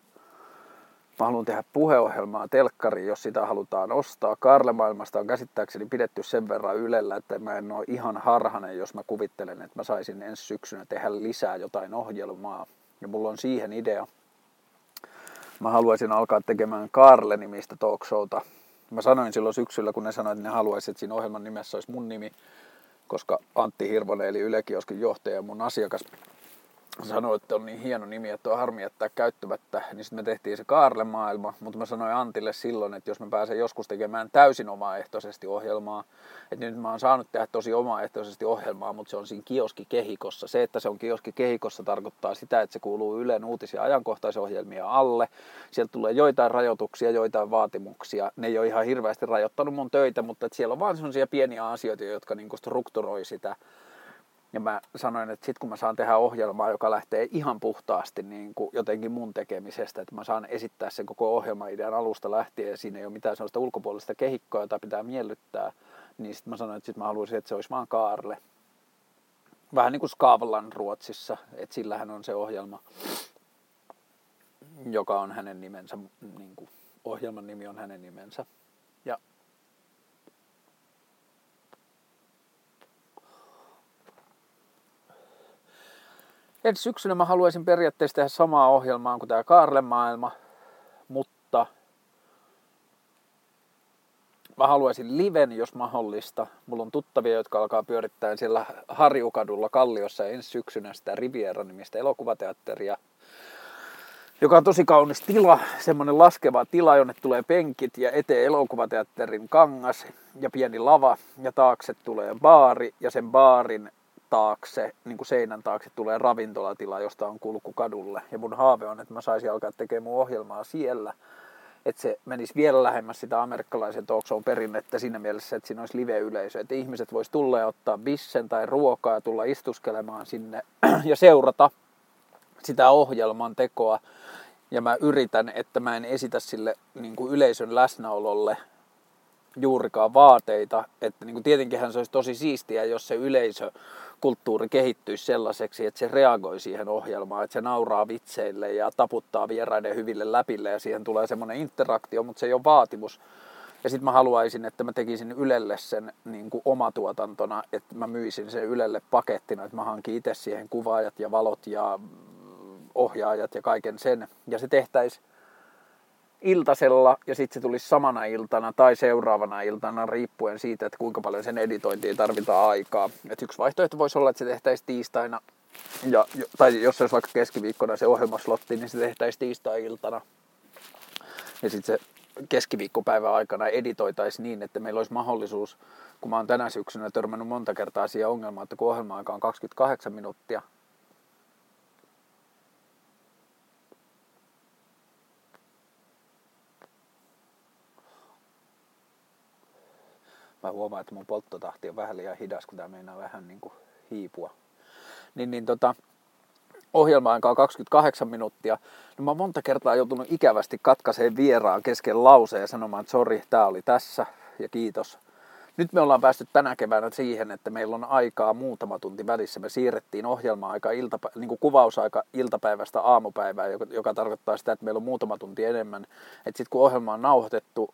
mä haluan tehdä puheohjelmaa telkkariin, jos sitä halutaan ostaa. Karlemaailmasta on käsittääkseni pidetty sen verran Ylellä, että mä en ole ihan harhainen, jos mä kuvittelen, että mä saisin ensi syksynä tehdä lisää jotain ohjelmaa. Ja mulla on siihen idea. Mä haluaisin alkaa tekemään Karle-nimistä talkshowta. Mä sanoin silloin syksyllä, kun ne sanoivat, että ne haluaisivat, että siinä ohjelman nimessä olisi mun nimi, koska Antti Hirvonen eli Yle Kioskin johtaja ja mun asiakas sanoi, että on niin hieno nimi, että on harmi jättää käyttämättä, niin sitten me tehtiin se Karlemaailma, mutta mä sanoin Antille silloin, että jos mä pääsen joskus tekemään täysin omaehtoisesti ohjelmaa, että nyt mä oon saanut tehdä tosi omaehtoisesti ohjelmaa, mutta se on siinä kioskikehikossa. Se, että se on kioskikehikossa tarkoittaa sitä, että se kuuluu Ylen uutisia ajankohtaisohjelmia alle. Sieltä tulee joitain rajoituksia, joitain vaatimuksia. Ne ei ole ihan hirveästi rajoittanut mun töitä, mutta siellä on vaan sellaisia pieniä asioita, jotka niinku strukturoi sitä. Ja mä sanoin, että sit kun mä saan tehdä ohjelmaa, joka lähtee ihan puhtaasti niin kuin jotenkin mun tekemisestä, että mä saan esittää sen koko ohjelmaidean alusta lähtien ja siinä ei ole mitään sellaista ulkopuolista kehikkoa, jota pitää miellyttää, niin sit mä sanoin, että sit mä haluaisin, että se olisi vaan Kaarle. Vähän niin kuin Skavlan Ruotsissa, että sillähän on se ohjelma, joka on hänen nimensä, niin kuin ohjelman nimi on hänen nimensä. Ja ensi syksynä mä haluaisin periaatteessa tehdä samaa ohjelmaa kuin tämä Karlemaailma, mutta mä haluaisin liven, jos mahdollista. Mulla on tuttavia, jotka alkaa pyörittää siellä Harjukadulla Kalliossa ensi syksynä sitä Riviera-nimistä elokuvateatteria, joka on tosi kaunis tila, semmoinen laskeva tila, jonne tulee penkit ja eteen elokuvateatterin kangas ja pieni lava ja taakse tulee baari ja sen baarin taakse, niin kuin seinän taakse tulee ravintolatila, josta on kulku kadulle. Ja mun haave on, että mä saisin alkaa tekemään mun ohjelmaa siellä. Että se menisi vielä lähemmäs sitä amerikkalaisen talk show perinnettä siinä mielessä, että siinä olisi live-yleisö. Että ihmiset vois tulla ja ottaa bissen tai ruokaa ja tulla istuskelemaan sinne ja seurata sitä ohjelman tekoa. Ja mä yritän, että mä en esitä sille niin kuin yleisön läsnäololle juurikaan vaateita, että niin kuin tietenkinhän se olisi tosi siistiä, jos se yleisökulttuuri kehittyisi sellaiseksi, että se reagoi siihen ohjelmaan, että se nauraa vitseille ja taputtaa vieraiden hyville läpille ja siihen tulee semmoinen interaktio, mutta se ei ole vaatimus. Ja sitten mä haluaisin, että mä tekisin Ylelle sen niin kuin omatuotantona, että mä myisin sen Ylelle pakettina, että mä hankin itse siihen kuvaajat ja valot ja ohjaajat ja kaiken sen, ja se tehtäisiin iltasella ja sitten se tulisi samana iltana tai seuraavana iltana riippuen siitä, että kuinka paljon sen editointiin tarvitaan aikaa. Et yksi vaihtoehto voisi olla, että se tehtäisiin tiistaina, ja, tai jos se olisi vaikka keskiviikkona se ohjelmaslotti, niin se tehtäisiin tiistai-iltana. Ja sitten se keskiviikkopäivän aikana editoitaisiin niin, että meillä olisi mahdollisuus, kun mä oon tänä syksynä törmännyt monta kertaa siihen ongelmaan, että kun ohjelma-aika on 28 minuuttia, mä huomaan, että mun polttotahti on vähän liian hidas, kun tää meinaa vähän niin kuin hiipua. Ohjelma-aika on 28 minuuttia. Niin mä oon monta kertaa joutunut ikävästi katkaiseen vieraan kesken lauseen ja sanomaan, että sori, tää oli tässä ja kiitos. Nyt me ollaan päästy tänä keväänä siihen, että meillä on aikaa muutama tunti välissä. Me siirrettiin ohjelma-aika, niin kuin kuvausaika iltapäivästä aamupäivään, joka tarkoittaa sitä, että meillä on muutama tunti enemmän. Että sit kun ohjelma on nauhoitettu,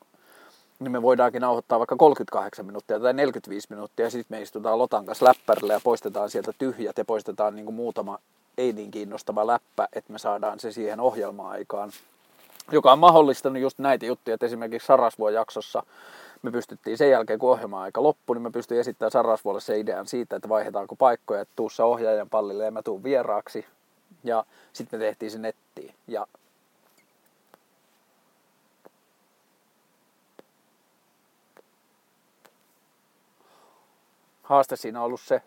niin me voidaankin nauhoittaa vaikka 38 minuuttia tai 45 minuuttia, ja sitten me istutaan Lotan kanssa läppärillä ja poistetaan sieltä tyhjät ja poistetaan niin kuin muutama ei niin kiinnostava läppä, että me saadaan se siihen ohjelma-aikaan, joka on mahdollistanut just näitä juttuja, että esimerkiksi Sarasvuon jaksossa me pystyttiin sen jälkeen, kun ohjelma-aika loppui, niin me pystyin esittämään Sarasvuolle se idean siitä, että vaihdetaanko paikkoja, että tuu sä ohjaajan pallille ja mä tuun vieraaksi, ja sitten me tehtiin se nettiin, ja haaste siinä on ollut se,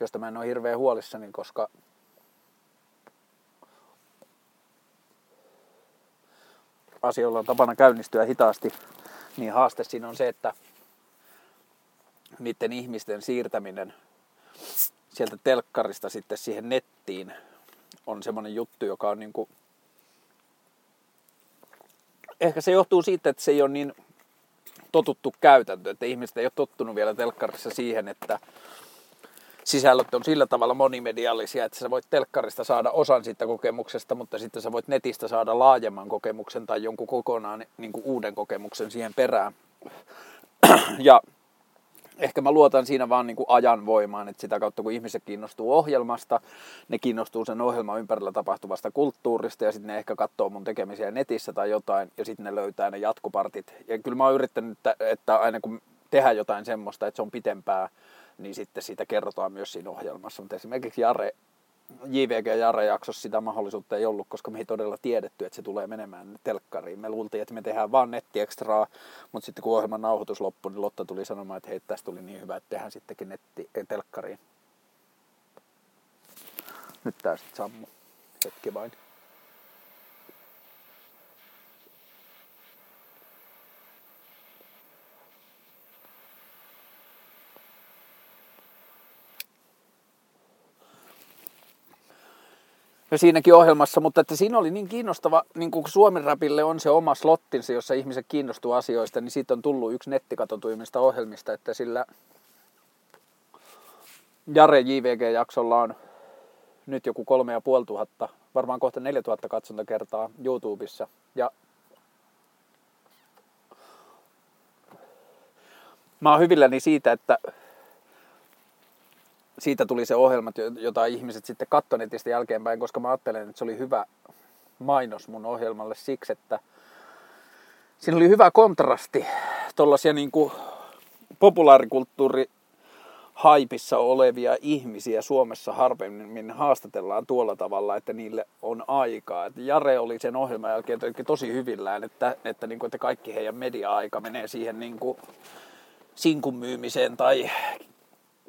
josta mä en ole hirveän huolissani, koska asioilla on tapana käynnistyä hitaasti, niin haaste siinä on se, että niiden ihmisten siirtäminen sieltä telkkarista sitten siihen nettiin on semmoinen juttu, joka on niinku, ehkä se johtuu siitä, että se ei ole niin totuttu käytäntö, että ihmiset ei ole tottunut vielä telkkarissa siihen, että sisällöt on sillä tavalla monimediallisia, että sä voit telkkarista saada osan siitä kokemuksesta, mutta sitten sä voit netistä saada laajemman kokemuksen tai jonkun kokonaan niin kuin uuden kokemuksen siihen perään. Ja ehkä mä luotan siinä vaan niin kuin ajanvoimaan, että sitä kautta kun ihmiset kiinnostuu ohjelmasta, ne kiinnostuu sen ohjelman ympärillä tapahtuvasta kulttuurista ja sitten ne ehkä katsoo mun tekemisiä netissä tai jotain ja sitten ne löytää ne jatkopartit. Ja kyllä mä oon yrittänyt, että aina kun tehdään jotain semmoista, että se on pitempää, niin sitten siitä kerrotaan myös siinä ohjelmassa. Mutta esimerkiksi JVG-Jare-jaksossa sitä mahdollisuutta ei ollut, koska me ei todella tiedetty, että se tulee menemään telkkariin. Me luultiin, että me tehdään vaan nettiekstraa, mutta sitten kun ohjelman nauhoitus loppui, niin Lotta tuli sanomaan, että hei, tästä tuli niin hyvä, että tehdään sittenkin telkkariin. Nyt tää sitten sammui. Hetki vain. jo siinäkin ohjelmassa, mutta että siinä oli niin kiinnostava, niin kuin Suomen rapille on se oma slottinsa, jossa ihmiset kiinnostuu asioista, niin siitä on tullut yksi nettikatotuimmista ohjelmista, että sillä Jare JVG-jaksolla on nyt joku 3500, varmaan kohta 4000 katsontakertaa YouTubessa. Ja mä oon hyvilläni siitä, että siitä tuli se ohjelma, jota ihmiset sitten katsoi netistä jälkeenpäin, koska mä ajattelen, että se oli hyvä mainos mun ohjelmalle siksi, että siinä oli hyvä kontrasti tollaisia niin kuin populaarikulttuuri haipissa olevia ihmisiä Suomessa harvemmin haastatellaan tuolla tavalla, että niille on aikaa. Että Jare oli sen ohjelman jälkeen tosi hyvillään, että kaikki heidän media-aika menee siihen niin kuin sinkun myymiseen tai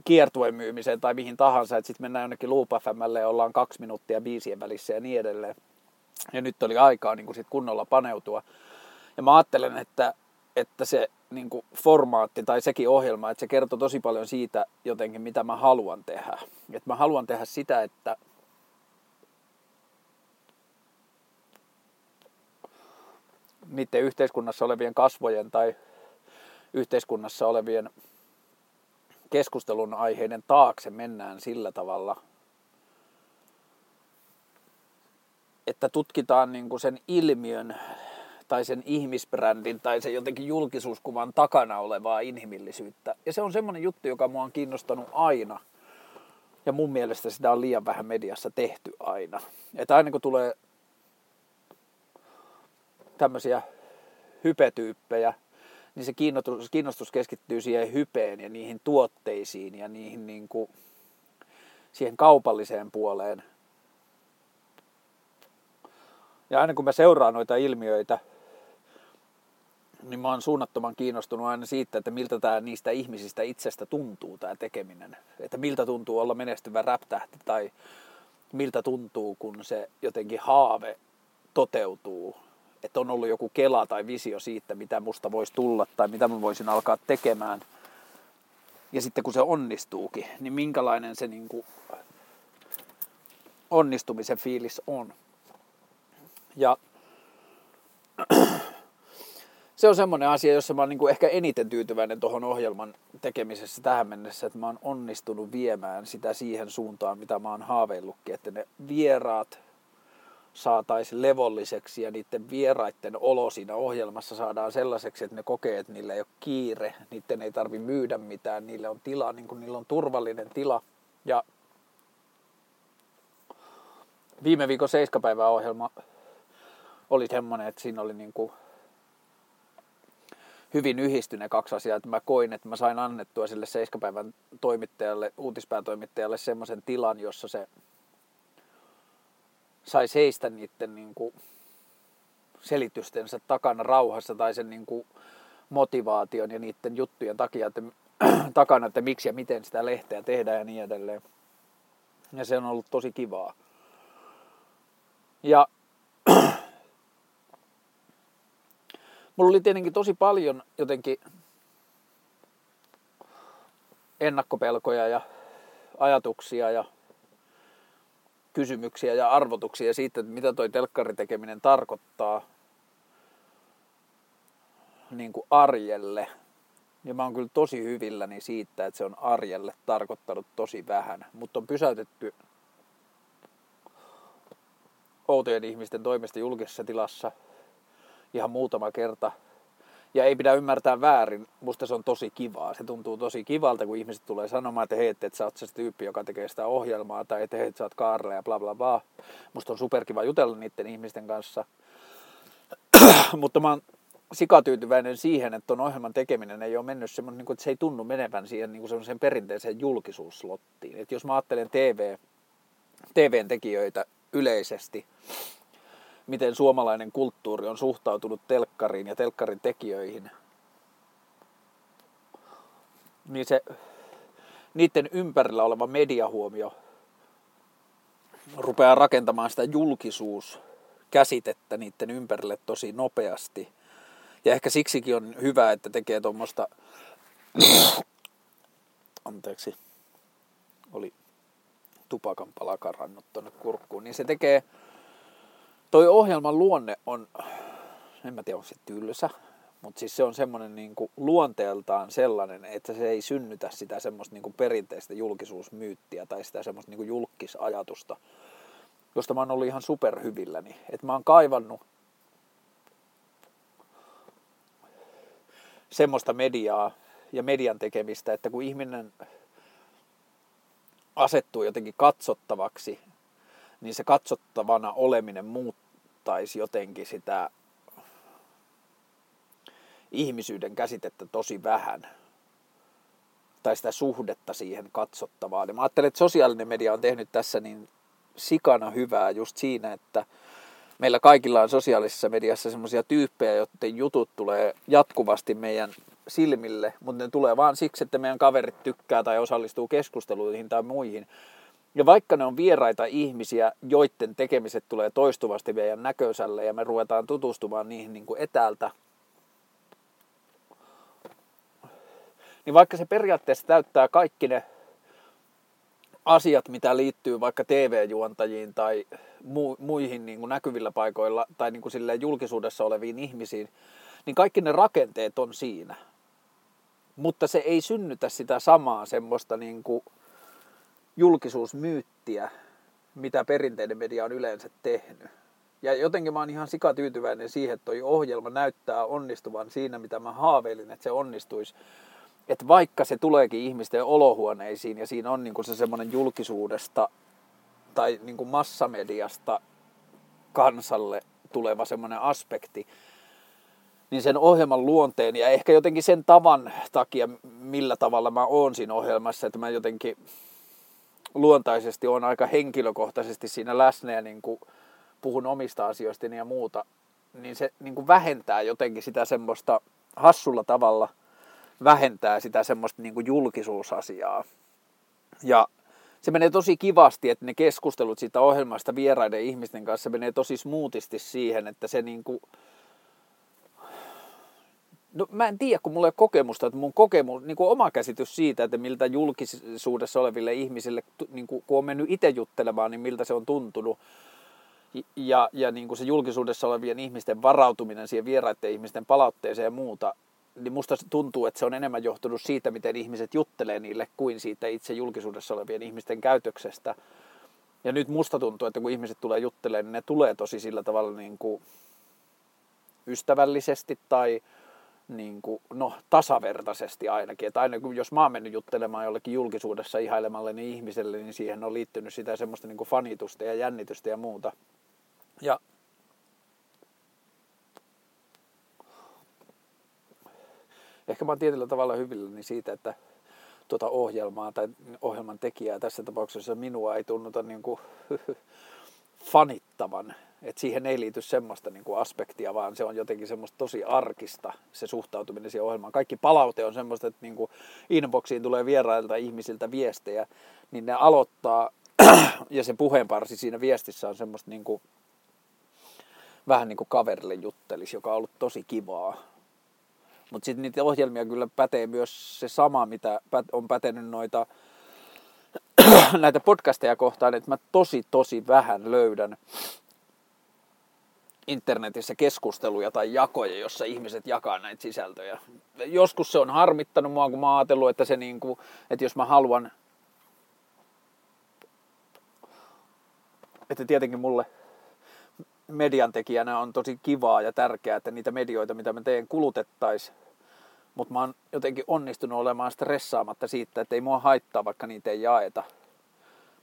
kiertuen myymiseen tai mihin tahansa. Että sitten mennään jonnekin Luup FM:lle ja ollaan 2 minuuttia biisien välissä ja niin edelleen. Ja nyt oli aikaa niin kuin sit kunnolla paneutua. Ja mä ajattelen, että se niin kuin formaatti tai sekin ohjelma, että se kertoi tosi paljon siitä jotenkin, mitä mä haluan tehdä. Että mä haluan tehdä sitä, että niiden yhteiskunnassa olevien kasvojen tai yhteiskunnassa olevien keskustelun aiheiden taakse mennään sillä tavalla, että tutkitaan niin kuin sen ilmiön tai sen ihmisbrändin tai sen jotenkin julkisuuskuvan takana olevaa inhimillisyyttä. Ja se on semmoinen juttu, joka mua on kiinnostanut aina. Ja mun mielestä sitä on liian vähän mediassa tehty aina. Että aina kun tulee tämmöisiä hypetyyppejä, niin se kiinnostus keskittyy siihen hypeen ja niihin tuotteisiin ja niihin niin kuin siihen kaupalliseen puoleen. Ja aina kun mä seuraan noita ilmiöitä, niin mä oon suunnattoman kiinnostunut aina siitä, että miltä tää niistä ihmisistä itsestä tuntuu tää tekeminen. Että miltä tuntuu olla menestyvä rap-tähti tai miltä tuntuu, kun se jotenkin haave toteutuu. Että on ollut joku kela tai visio siitä, mitä musta voisi tulla tai mitä mä voisin alkaa tekemään. Ja sitten kun se onnistuukin, niin minkälainen se niin kuin onnistumisen fiilis on. Ja se on semmoinen asia, jossa mä oon niin kuin ehkä eniten tyytyväinen tuohon ohjelman tekemisessä tähän mennessä, että mä oon onnistunut viemään sitä siihen suuntaan, mitä mä oon haaveillutkin, että ne vieraat saataisiin levolliseksi ja niiden vieraiden olo siinä ohjelmassa saadaan sellaiseksi, että ne kokee, että niillä ei ole kiire, niiden ei tarvitse myydä mitään, niillä on tila, niin kuin niillä on turvallinen tila. Ja viime viikon 7-päivän ohjelma oli semmoinen, että siinä oli niin kuin hyvin yhdistyneet kaksi asiaa, että mä koin, että mä sain annettua sille 7-päivän toimittajalle, uutispäätoimittajalle semmoisen tilan, jossa se sai seistä niiden niin kuin selitystensä takana rauhassa tai sen niin kuin motivaation ja niiden juttujen takia, että, takana, että miksi ja miten sitä lehteä tehdään ja niin edelleen. Ja se on ollut tosi kivaa. Ja mulla oli tietenkin tosi paljon jotenkin ennakkopelkoja ja ajatuksia ja kysymyksiä ja arvotuksia siitä, että mitä toi telkkaritekeminen tarkoittaa niin kuin arjelle. Ja mä oon kyllä tosi hyvilläni siitä, että se on arjelle tarkoittanut tosi vähän, mutta on pysäytetty outojen ihmisten toimesta julkisessa tilassa ihan muutama kerta. Ja ei pidä ymmärtää väärin. Musta se on tosi kivaa. Se tuntuu tosi kivalta, kun ihmiset tulee sanomaan, että hei, että sä oot se tyyppi, joka tekee sitä ohjelmaa. Tai että hei, että sä oot Kaarle ja bla bla bla. Musta on superkiva jutella niiden ihmisten kanssa. Mutta mä oon sikatyytyväinen siihen, että ton ohjelman tekeminen ei ole mennyt semmoinen, niin kuin, että se ei tunnu menevän siihen niin kuin semmoiseen perinteiseen julkisuusslottiin. Että jos mä ajattelen TVn tekijöitä yleisesti, miten suomalainen kulttuuri on suhtautunut telkkariin ja telkkarin tekijöihin, niin se niiden ympärillä oleva mediahuomio rupeaa rakentamaan sitä julkisuuskäsitettä niiden ympärille tosi nopeasti. Ja ehkä siksikin on hyvä, että tekee tuommoista, anteeksi, oli tupakan palakarannut tuonne kurkkuun, niin se tekee, toi ohjelman luonne on, en mä tiedä onko se tylsä, mutta siis se on semmoinen niinku luonteeltaan sellainen, että se ei synnytä sitä semmoista niinku perinteistä julkisuusmyyttiä tai sitä semmoista niinku julkisajatusta, josta mä oon ollut ihan superhyvilläni. Että mä oon kaivannut semmoista mediaa ja median tekemistä, että kun ihminen asettuu jotenkin katsottavaksi, niin se katsottavana oleminen muuttaisi jotenkin sitä ihmisyyden käsitettä tosi vähän. Tai sitä suhdetta siihen katsottavaan. Ja mä ajattelen, että sosiaalinen media on tehnyt tässä niin sikana hyvää just siinä, että meillä kaikilla on sosiaalisessa mediassa semmoisia tyyppejä, joiden jutut tulee jatkuvasti meidän silmille, mutta ne tulee vaan siksi, että meidän kaverit tykkää tai osallistuu keskusteluihin tai muihin. Ja vaikka ne on vieraita ihmisiä, joiden tekemiset tulee toistuvasti meidän näköiselle ja me ruvetaan tutustumaan niihin niin kuin etäältä, niin vaikka se periaatteessa täyttää kaikki ne asiat, mitä liittyy vaikka TV-juontajiin tai muihin niin kuin näkyvillä paikoilla tai niin kuin silleen julkisuudessa oleviin ihmisiin, niin kaikki ne rakenteet on siinä. Mutta se ei synnytä sitä samaa semmoista niin kuin julkisuusmyyttiä, mitä perinteinen media on yleensä tehnyt. Ja jotenkin mä oon ihan sikatyytyväinen siihen, että toi ohjelma näyttää onnistuvan siinä, mitä mä haaveilin, että se onnistuisi. Että vaikka se tuleekin ihmisten olohuoneisiin ja siinä on niinku se semmoinen julkisuudesta tai niinku massamediasta kansalle tuleva semmoinen aspekti, niin sen ohjelman luonteen ja ehkä jotenkin sen tavan takia, millä tavalla mä oon siinä ohjelmassa, että mä jotenkin luontaisesti oon aika henkilökohtaisesti siinä läsnä ja niinku puhun omista asioistani ja muuta, niin se niinku vähentää jotenkin sitä semmoista hassulla tavalla, vähentää sitä semmoista niin kuin julkisuusasiaa. Ja se menee tosi kivasti, että ne keskustelut siitä ohjelmasta vieraiden ihmisten kanssa menee tosi smoothisti siihen, että se niin kuin... No mä en tiedä, kun mulla ei ole kokemusta, että mun kokemus, niin kuin oma käsitys siitä, että miltä julkisuudessa oleville ihmisille, niin kuin, kun on mennyt itse juttelemaan, niin miltä se on tuntunut. Ja niin kuin se julkisuudessa olevien ihmisten varautuminen siihen vieraiden ihmisten palautteeseen ja muuta, niin musta tuntuu, että se on enemmän johtunut siitä, miten ihmiset juttelee niille, kuin siitä itse julkisuudessa olevien ihmisten käytöksestä. Ja nyt musta tuntuu, että kun ihmiset tulee juttelemaan, niin ne tulee tosi sillä tavalla niin kuin ystävällisesti tai niin kuin, no, tasavertaisesti ainakin. Että aina kun jos mä oon mennyt juttelemaan jollekin julkisuudessa ihailemalle ihmiselle, niin siihen on liittynyt sitä semmoista niin kuin fanitusta ja jännitystä ja muuta. Ja ehkä mä oon tietyllä tavalla hyvilläni siitä, että tuota ohjelmaa tai ohjelman tekijää tässä tapauksessa minua ei tunnuta niin kuin fanittavan. Et siihen ei liity semmoista niin kuin aspektia, vaan se on jotenkin semmoista tosi arkista se suhtautuminen siihen ohjelmaan. Kaikki palaute on semmoista, että niin kuin inboxiin tulee vierailta ihmisiltä viestejä, niin ne aloittaa ja se puheenparsi siinä viestissä on semmoista niin kuin, vähän niin kuin kaverille juttelisi, joka on ollut tosi kivaa. Mutta sitten niitä ohjelmia kyllä pätee myös se sama, mitä on pätenyt noita näitä podcasteja kohtaan, että mä tosi vähän löydän internetissä keskusteluja tai jakoja, jossa ihmiset jakaa näitä sisältöjä. Joskus se on harmittanut mua, kun mä oon ajatellut, että, se niinku, että jos mä haluan, että tietenkin mulle median tekijänä on tosi kivaa ja tärkeää, että niitä medioita, mitä mä teen, kulutettaisiin. Mutta mä oon jotenkin onnistunut olemaan stressaamatta siitä, että ei mua haittaa, vaikka niitä ei jaeta.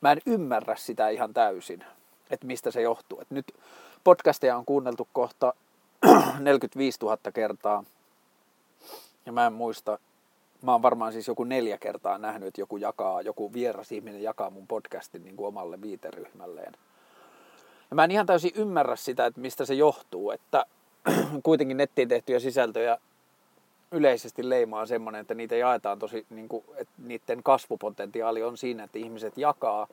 Mä en ymmärrä sitä ihan täysin, että mistä se johtuu. Et nyt podcasteja on kuunneltu kohta 45 000 kertaa. Ja mä en muista, mä oon varmaan siis joku 4 kertaa nähnyt, että joku vieras ihminen jakaa mun podcastin niin kuin omalle viiteryhmälleen. Ja mä en ihan täysin ymmärrä sitä, että mistä se johtuu, että kuitenkin nettiin tehtyjä sisältöjä yleisesti leimaa semmoinen, että niitä jaetaan tosi, niin kuin, että niiden kasvupotentiaali on siinä, että ihmiset jakaa,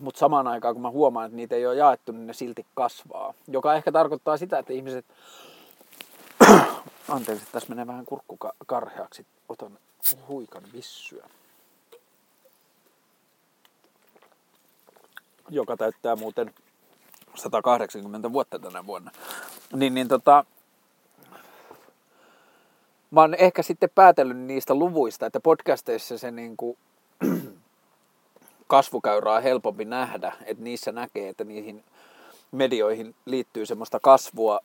mutta samaan aikaan kun mä huomaan, että niitä ei ole jaettu, niin ne silti kasvaa, joka ehkä tarkoittaa sitä, että ihmiset, anteeksi, tässä menee vähän kurkkukarheaksi, otan huikan vissyä. joka täyttää muuten 180 vuotta tänä vuonna. Mä oon ehkä sitten päätellyt niistä luvuista, että podcasteissa se niinku kasvukäyrä on helpompi nähdä, että niissä näkee, että niihin medioihin liittyy semmoista kasvua,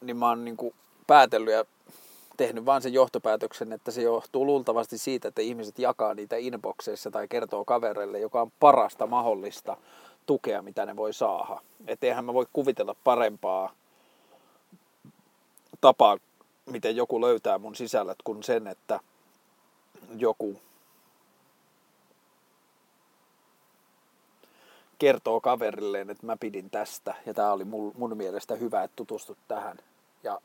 niin mä oon niinku päätellyt ja tehnyt vaan sen johtopäätöksen, että se johtuu luultavasti siitä, että ihmiset jakaa niitä inboxeissa tai kertoo kavereille, joka on parasta mahdollista tukea, mitä ne voi saada. Että eihän mä voi kuvitella parempaa tapaa, miten joku löytää mun sisällöt, kuin sen, että joku kertoo kaverilleen, että mä pidin tästä ja tää oli mun mielestä hyvä, että tutustut tähän. Ja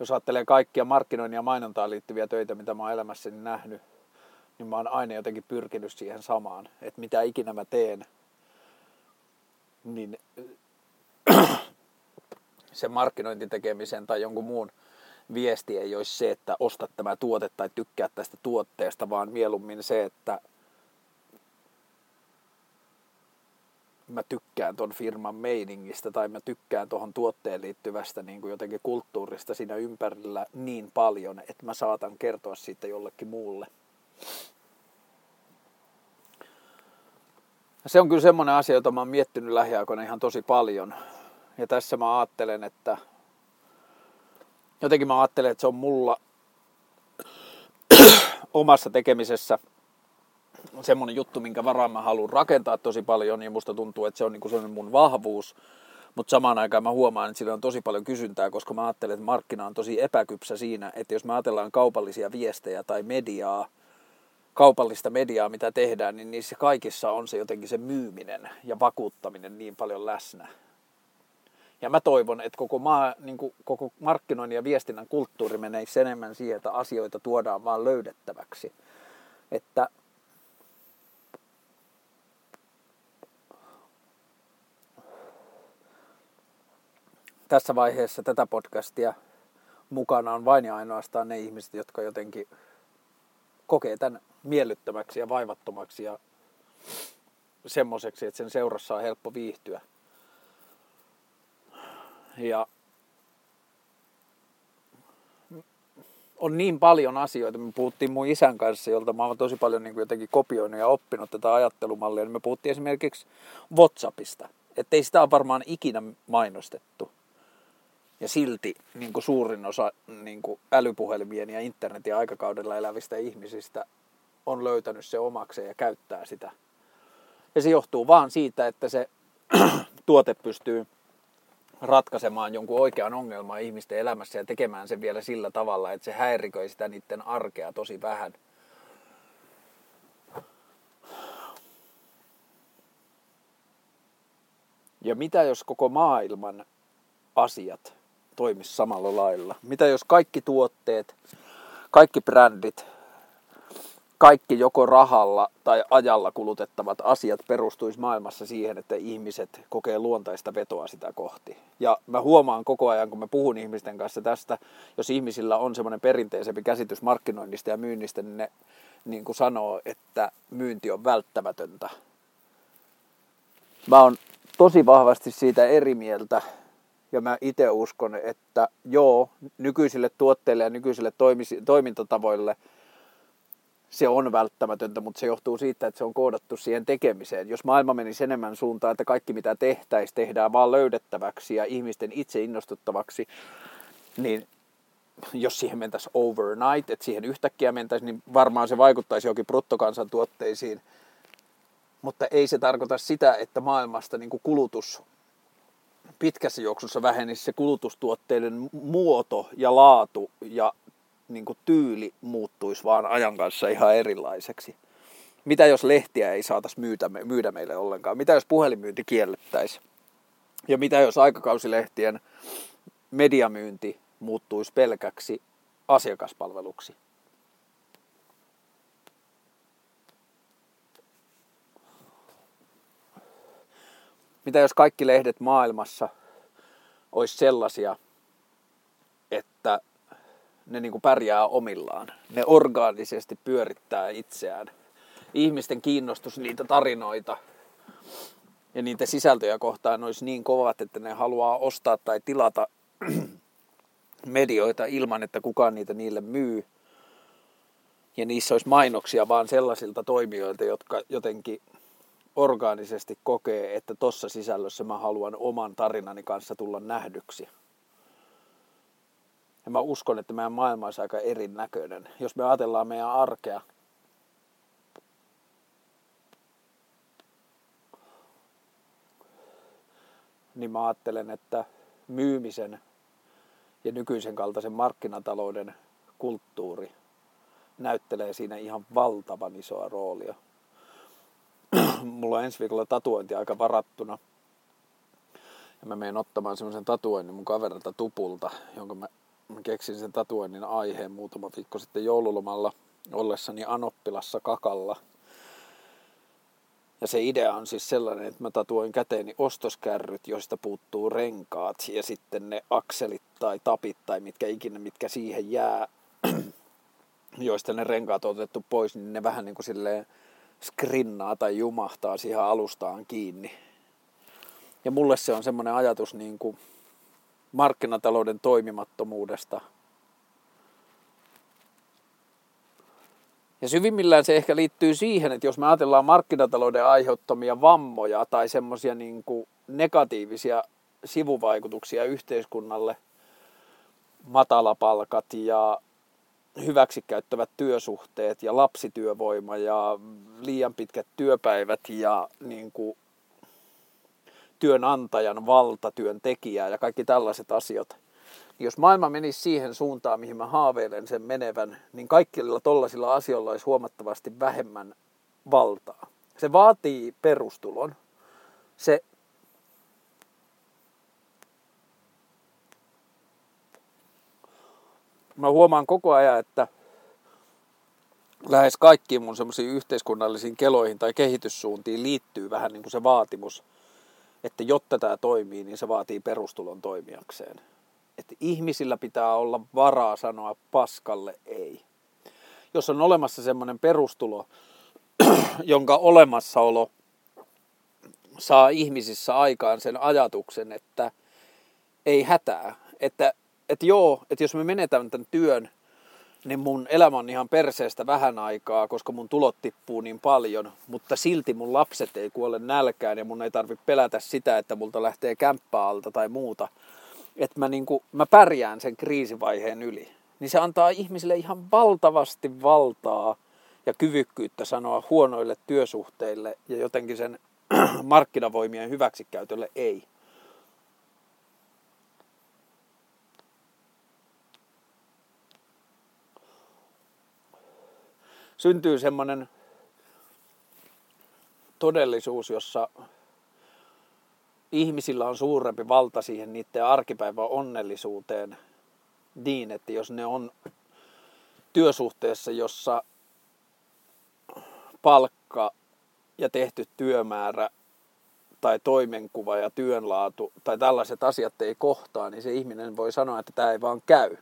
jos ajattelee kaikkia markkinoinnin ja mainontaan liittyviä töitä, mitä mä oon elämässäni nähnyt, niin mä oon aina jotenkin pyrkinyt siihen samaan, että mitä ikinä mä teen, niin se markkinointitekemisen tai jonkun muun viesti ei olisi se, että osta tämä tuote tai tykkää tästä tuotteesta, vaan mieluummin se, että mä tykkään ton firman meiningistä tai mä tykkään tohon tuotteen liittyvästä niin kuin jotenkin kulttuurista siinä ympärillä niin paljon, että mä saatan kertoa siitä jollekin muulle. Se on kyllä semmoinen asia, jota mä oon miettinyt lähiaikoina ihan tosi paljon. Ja tässä mä ajattelen, että jotenkin mä ajattelen, että se on mulla omassa tekemisessä semmoinen juttu, minkä varaan mä haluan rakentaa tosi paljon, ja musta tuntuu, että se on niinku semmoinen mun vahvuus. Mutta samaan aikaan mä huomaan, että sillä on tosi paljon kysyntää, koska mä ajattelen, että markkina on tosi epäkypsä siinä, että jos me ajatellaan kaupallisia viestejä tai mediaa, kaupallista mediaa, mitä tehdään, niin niissä kaikissa on se jotenkin se myyminen ja vakuuttaminen niin paljon läsnä. Ja mä toivon, että koko markkinoinnin ja viestinnän kulttuuri menee enemmän siihen, että asioita tuodaan vaan löydettäväksi. Että tässä vaiheessa tätä podcastia mukana on vain ja ainoastaan ne ihmiset, jotka jotenkin kokee tämän miellyttämäksi ja vaivattomaksi ja semmoiseksi, että sen seurassa on helppo viihtyä. Ja on niin paljon asioita, me puhuttiin mun isän kanssa, jolta mä oon tosi paljon niin jotenkin kopioinut ja oppinut tätä ajattelumallia, niin me puhuttiin esimerkiksi WhatsAppista, ettei sitä ole varmaan ikinä mainostettu. Ja silti niin kuin suurin osa niin kuin älypuhelimien ja internetin aikakaudella elävistä ihmisistä on löytänyt se omakseen ja käyttää sitä. Ja se johtuu vaan siitä, että se tuote pystyy ratkaisemaan jonkun oikean ongelman ihmisten elämässä ja tekemään sen vielä sillä tavalla, että se häiriköi sitä niiden arkea tosi vähän. Ja mitä jos koko maailman asiat toimisi samalla lailla? Mitä jos kaikki tuotteet, kaikki brändit, kaikki joko rahalla tai ajalla kulutettavat asiat perustuisi maailmassa siihen, että ihmiset kokee luontaista vetoa sitä kohti. Ja mä huomaan koko ajan, kun mä puhun ihmisten kanssa tästä, jos ihmisillä on semmoinen perinteisempi käsitys markkinoinnista ja myynnistä, niin ne niin kuin sanoo, että myynti on välttämätöntä. Mä oon tosi vahvasti siitä eri mieltä. Ja mä itse uskon, että joo, nykyisille tuotteille ja nykyisille toimintatavoille se on välttämätöntä, mutta se johtuu siitä, että se on koodattu siihen tekemiseen. Jos maailma menisi enemmän suuntaan, että kaikki mitä tehtäisiin, tehdään vaan löydettäväksi ja ihmisten itse innostuttavaksi, niin jos siihen mentäisiin overnight, että siihen yhtäkkiä mentäisiin, niin varmaan se vaikuttaisi johonkin bruttokansantuotteisiin. Mutta ei se tarkoita sitä, että maailmasta niin kuin kulutus pitkässä juoksussa vähenisi se kulutustuotteiden muoto ja laatu ja niin kuin tyyli muuttuisi vaan ajan kanssa ihan erilaiseksi. Mitä jos lehtiä ei saataisi myydä meille ollenkaan? Mitä jos puhelinmyynti kiellettäisiin? Ja mitä jos aikakausilehtien mediamyynti muuttuisi pelkäksi asiakaspalveluksi? Mitä jos kaikki lehdet maailmassa olisi sellaisia, että ne niin kuin pärjää omillaan. Ne orgaanisesti pyörittää itseään. Ihmisten kiinnostus niitä tarinoita ja niitä sisältöjä kohtaan olisi niin kovat, että ne haluaa ostaa tai tilata medioita ilman, että kukaan niitä niille myy. Ja niissä olisi mainoksia vaan sellaisilta toimijoilta, jotka jotenkin orgaanisesti kokee, että tossa sisällössä mä haluan oman tarinani kanssa tulla nähdyksi. Ja mä uskon, että meidän maailma olisi aika erinäköinen. Jos me ajatellaan meidän arkea, niin mä ajattelen, että myymisen ja nykyisen kaltaisen markkinatalouden kulttuuri näyttelee siinä ihan valtavan isoa roolia. Mulla on ensi viikolla tatuointi aika varattuna. Ja mä menen ottamaan semmoisen tatuoinnin mun kaverilta Tupulta, jonka mä keksin sen tatuoinnin aiheen muutama viikko sitten joululomalla ollessani Anoppilassa Kakalla. Ja se idea on siis sellainen, että mä tatuoin käteeni ostoskärryt, joista puuttuu renkaat ja sitten ne akselit tai tapit tai mitkä ikinä, mitkä siihen jää, joista ne renkaat on otettu pois, niin ne vähän niin kuin silleen skrinnaa tai jumahtaa siihen alustaan kiinni. Ja mulle se on semmoinen ajatus niin kuin markkinatalouden toimimattomuudesta. Ja syvimmillään se ehkä liittyy siihen, että jos me ajatellaan markkinatalouden aiheuttamia vammoja tai semmoisia niin kuin negatiivisia sivuvaikutuksia yhteiskunnalle, matalapalkat ja hyväksikäyttävät työsuhteet ja lapsityövoima ja liian pitkät työpäivät ja niin kuin työnantajan valta, työntekijää ja kaikki tällaiset asiat. Jos maailma menisi siihen suuntaan, mihin mä haaveilen sen menevän, niin kaikilla tollasilla asioilla olisi huomattavasti vähemmän valtaa. Se vaatii perustulon. Mä huomaan koko ajan, että lähes kaikkiin mun semmoisiin yhteiskunnallisiin keloihin tai kehityssuuntiin liittyy vähän niin kuin se vaatimus, että jotta tämä toimii, niin se vaatii perustulon toimijakseen. Että ihmisillä pitää olla varaa sanoa paskalle ei. Jos on olemassa semmoinen perustulo, jonka olemassaolo saa ihmisissä aikaan sen ajatuksen, että ei hätää. Että joo, että jos me menetään tämän työn, niin mun elämä on ihan perseestä vähän aikaa, koska mun tulot tippuu niin paljon, mutta silti mun lapset ei kuole nälkään ja mun ei tarvitse pelätä sitä, että multa lähtee kämppää alta tai muuta. Että mä pärjään sen kriisivaiheen yli. Niin se antaa ihmisille ihan valtavasti valtaa ja kyvykkyyttä sanoa huonoille työsuhteille ja jotenkin sen markkinavoimien hyväksikäytölle ei. Syntyy semmoinen todellisuus, jossa ihmisillä on suurempi valta siihen niiden arkipäivän onnellisuuteen niin, että jos ne on työsuhteessa, jossa palkka ja tehty työmäärä tai toimenkuva ja työnlaatu tai tällaiset asiat ei kohtaa, niin se ihminen voi sanoa, että tämä ei vaan käy.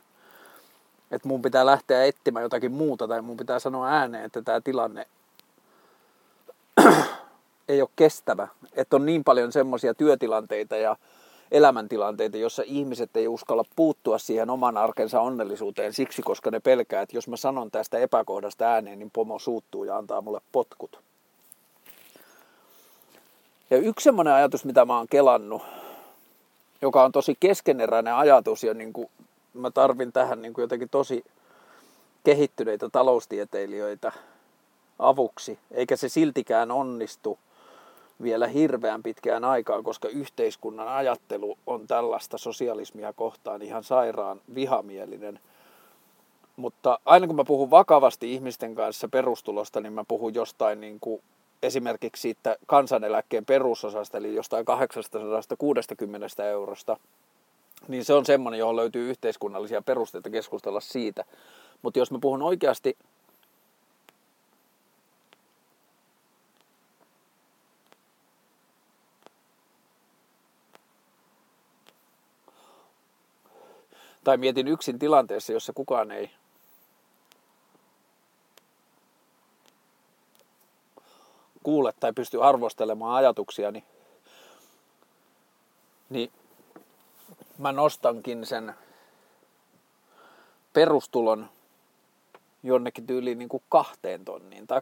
Että mun pitää lähteä etsimään jotakin muuta tai mun pitää sanoa ääneen, että tämä tilanne ei ole kestävä. Että on niin paljon semmoisia työtilanteita ja elämäntilanteita, jossa ihmiset ei uskalla puuttua siihen oman arkensa onnellisuuteen siksi, koska ne pelkää, että jos mä sanon tästä epäkohdasta ääneen, niin pomo suuttuu ja antaa mulle potkut. Ja yksi semmoinen ajatus, mitä mä oon kelannut, joka on tosi keskeneräinen ajatus ja niin kuin mä tarvin tähän niin kuin jotenkin tosi kehittyneitä taloustieteilijöitä avuksi, eikä se siltikään onnistu vielä hirveän pitkään aikaan, koska yhteiskunnan ajattelu on tällaista sosialismia kohtaan ihan sairaan vihamielinen. Mutta aina kun mä puhun vakavasti ihmisten kanssa perustulosta, niin mä puhun jostain niin kuin esimerkiksi siitä kansaneläkkeen perusosasta, eli jostain 860 eurosta. Niin se on semmoinen, johon löytyy yhteiskunnallisia perusteita keskustella siitä. Mutta jos mä puhun oikeasti Tai mietin yksin tilanteessa, jossa kukaan ei kuule tai pysty arvostelemaan ajatuksia, niin mä nostankin sen perustulon jonnekin tyyliin niin kuin 2 tonniin tai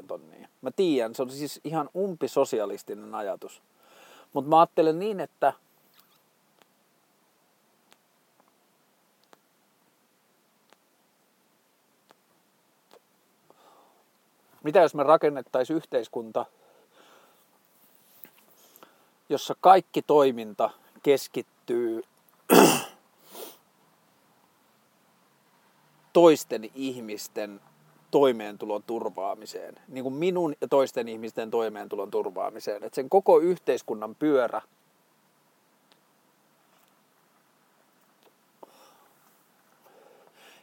2,5 tonniin. Mä tiedän, se on siis ihan umpisosialistinen ajatus. Mutta mä ajattelen niin, että mitä jos me rakennettaisiin yhteiskunta, jossa kaikki toiminta keskittyy toisten ihmisten toimeentulon turvaamiseen. Niin kuin minun ja toisten ihmisten toimeentulon turvaamiseen. Että sen koko yhteiskunnan pyörä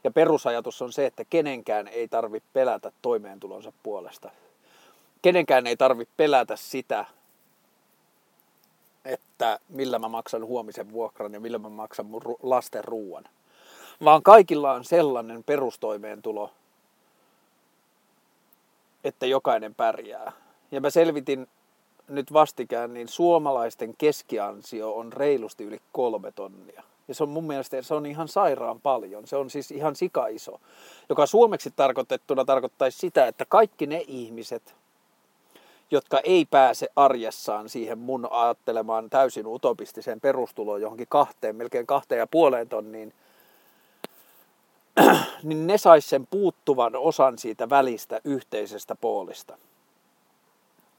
ja perusajatus on se, että kenenkään ei tarvitse pelätä toimeentulonsa puolesta. Kenenkään ei tarvitse pelätä sitä, että millä mä maksan huomisen vuokran ja millä mä maksan mun lasten ruuan. Vaan kaikilla on sellainen perustoimeentulo, että jokainen pärjää. Ja mä selvitin nyt vastikään, niin suomalaisten keskiansio on reilusti yli 3 tonnia. Ja se on mun mielestä se on ihan sairaan paljon. Se on siis ihan sikaiso, joka suomeksi tarkoitettuna tarkoittaisi sitä, että kaikki ne ihmiset, jotka ei pääse arjessaan siihen mun ajattelemaan täysin utopistiseen perustuloon johonkin 2,5 tonniin, niin ne sais sen puuttuvan osan siitä välistä yhteisestä poolista.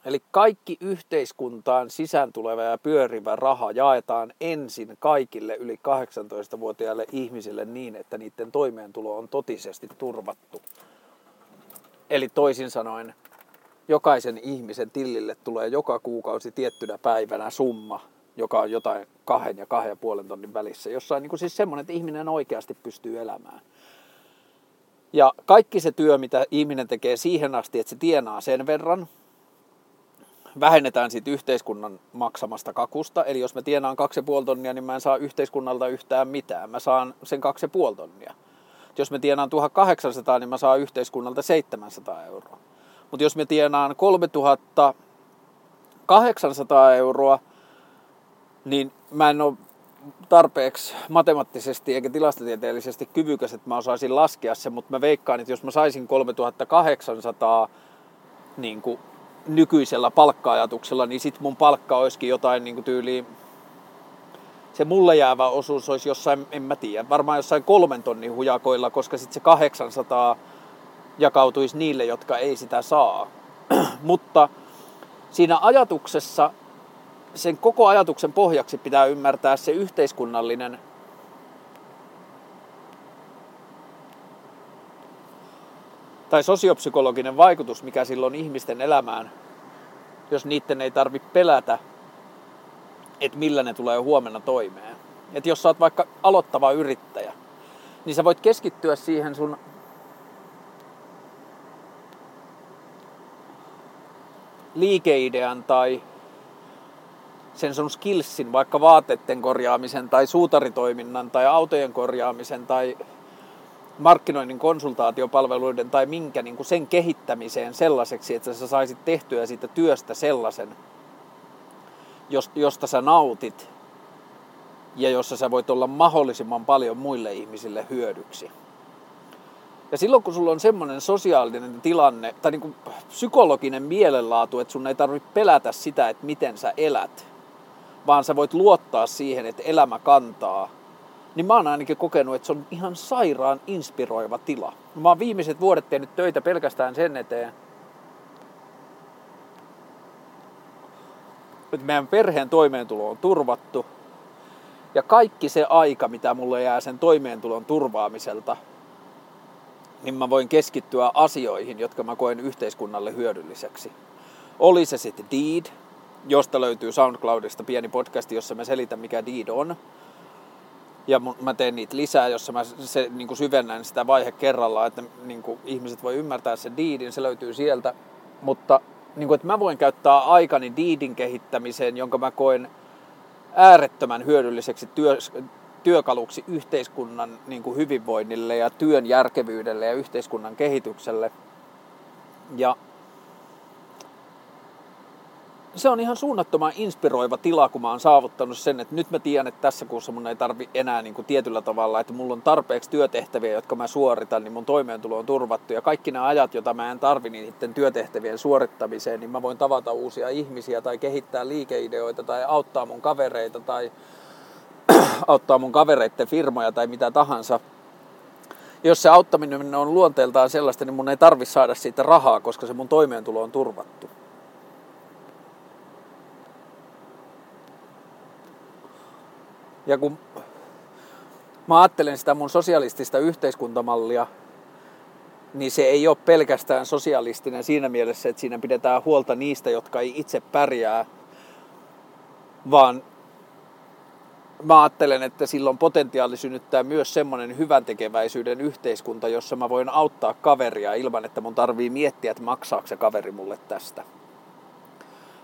Eli kaikki yhteiskuntaan sisään tuleva ja pyörivä raha jaetaan ensin kaikille yli 18-vuotiaille ihmisille niin, että niiden toimeentulo on totisesti turvattu. Eli toisin sanoen, jokaisen ihmisen tilille tulee joka kuukausi tiettynä päivänä summa, joka on jotain 2 ja 2,5 tonnin välissä, jossain niin kuin siis semmoinen, että ihminen oikeasti pystyy elämään. Ja kaikki se työ, mitä ihminen tekee siihen asti, että se tienaa sen verran, vähennetään siitä yhteiskunnan maksamasta kakusta. Eli jos mä tienaan 2,5 tonnia, niin mä en saa yhteiskunnalta yhtään mitään. Mä saan sen 2,5 tonnia. Jos mä tienaan 1,800, niin mä saan yhteiskunnalta 700 €. Mutta jos mä tienaan 3,800 €, niin mä en ole tarpeeksi matemaattisesti eikä tilastotieteellisesti kyvykäs, että mä osaisin laskea sen, mutta mä veikkaan, että jos mä saisin 3,800 niin kuin nykyisellä palkka-ajatuksella, niin sit mun palkka olisikin jotain niin kuin tyyliin, se mulle jäävä osuus olisi jossain, en mä tiedä, varmaan jossain 3 tonnin hujakoilla, koska sit se 800 jakautuisi niille, jotka ei sitä saa. Mutta siinä ajatuksessa, sen koko ajatuksen pohjaksi pitää ymmärtää se yhteiskunnallinen tai sosiopsykologinen vaikutus, mikä sillä on ihmisten elämään, jos niiden ei tarvitse pelätä, että millä ne tulee huomenna toimeen. Että jos sä oot vaikka aloittava yrittäjä, niin sä voit keskittyä siihen sun liikeidean tai sen sun skillsin, vaikka vaatteiden korjaamisen tai suutaritoiminnan tai autojen korjaamisen tai markkinoinnin konsultaatiopalveluiden tai minkä niin kuin sen kehittämiseen sellaiseksi, että sä saisit tehtyä siitä työstä sellaisen, josta sä nautit ja jossa sä voit olla mahdollisimman paljon muille ihmisille hyödyksi. Ja silloin kun sulla on semmoinen sosiaalinen tilanne tai niin kuin psykologinen mielenlaatu, että sun ei tarvitse pelätä sitä, että miten sä elät, vaan sä voit luottaa siihen, että elämä kantaa, niin mä oon ainakin kokenut, että se on ihan sairaan inspiroiva tila. Mä oon viimeiset vuodet tehnyt töitä pelkästään sen eteen, että meidän perheen toimeentulo on turvattu ja kaikki se aika, mitä mulle jää sen toimeentulon turvaamiselta, niin mä voin keskittyä asioihin, jotka mä koen yhteiskunnalle hyödylliseksi. Oli se sitten Deed, josta löytyy SoundCloudista pieni podcasti, jossa mä selitän, mikä Deed on. Ja mä teen niitä lisää, jossa mä niin kuin syvennän sitä vaihe kerrallaan, että niin kuin ihmiset voi ymmärtää sen Deedin, se löytyy sieltä. Mutta niin kuin, että mä voin käyttää aikani Deedin kehittämiseen, jonka mä koen äärettömän hyödylliseksi työkaluksi yhteiskunnan niin kuin hyvinvoinnille ja työn järkevyydelle ja yhteiskunnan kehitykselle. Ja se on ihan suunnattoman inspiroiva tila, kun mä oon saavuttanut sen, että nyt mä tiedän, että tässä kuussa mun ei tarvi enää niin kuin tietyllä tavalla, että mulla on tarpeeksi työtehtäviä, jotka mä suoritan, niin mun toimeentulo on turvattu ja kaikki nämä ajat, joita mä en tarvi niiden työtehtävien suorittamiseen, niin mä voin tavata uusia ihmisiä tai kehittää liikeideoita tai auttaa mun kavereita tai auttaa mun kavereiden firmoja tai mitä tahansa. Jos se auttaminen on luonteeltaan sellaista, niin mun ei tarvi saada siitä rahaa, koska se mun toimeentulo on turvattu. Ja kun mä ajattelen sitä mun sosialistista yhteiskuntamallia, niin se ei ole pelkästään sosialistinen siinä mielessä, että siinä pidetään huolta niistä, jotka ei itse pärjää, vaan mä ajattelen, että silloin potentiaali synnyttää myös semmoinen hyväntekeväisyyden yhteiskunta, jossa mä voin auttaa kaveria ilman, että mun tarvii miettiä, että maksaako se kaveri mulle tästä.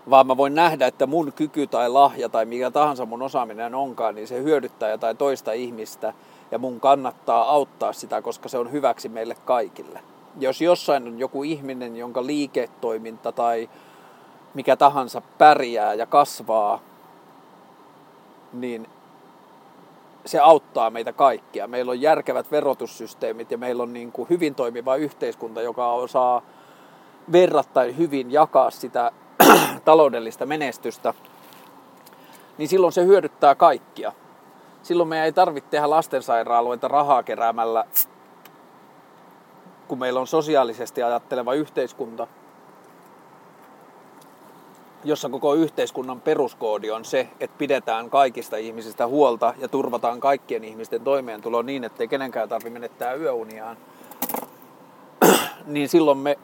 Vaan mä voin nähdä, että mun kyky tai lahja tai mikä tahansa mun osaaminen onkaan, niin se hyödyttää jotain toista ihmistä ja mun kannattaa auttaa sitä, koska se on hyväksi meille kaikille. Jos jossain on joku ihminen, jonka liiketoiminta tai mikä tahansa pärjää ja kasvaa, niin se auttaa meitä kaikkia. Meillä on järkevät verotussysteemit ja meillä on niin kuin hyvin toimiva yhteiskunta, joka osaa verrattain hyvin jakaa sitä taloudellista menestystä, niin silloin se hyödyttää kaikkia. Silloin meidän ei tarvitse tehdä lastensairaaloita rahaa keräämällä, kun meillä on sosiaalisesti ajatteleva yhteiskunta, jossa koko yhteiskunnan peruskoodi on se, että pidetään kaikista ihmisistä huolta ja turvataan kaikkien ihmisten toimeentulo niin, ettei kenenkään tarvitse menettää yöuniaan. Niin silloin me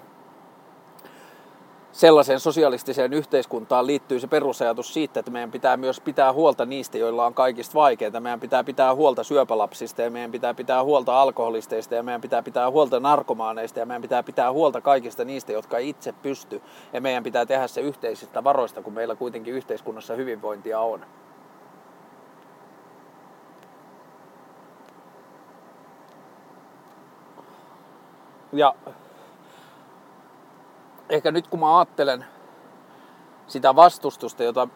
sellaiseen sosialistiseen yhteiskuntaan liittyy se perusajatus siitä, että meidän pitää myös pitää huolta niistä, joilla on kaikista vaikeinta. Meidän pitää pitää huolta syöpälapsista ja meidän pitää pitää huolta alkoholisteista ja meidän pitää pitää huolta narkomaaneista ja meidän pitää pitää huolta kaikista niistä, jotka itse pysty. Ja meidän pitää tehdä se yhteisistä varoista, kun meillä kuitenkin yhteiskunnassa hyvinvointia on. Ja ehkä nyt kun mä ajattelen sitä vastustusta, jota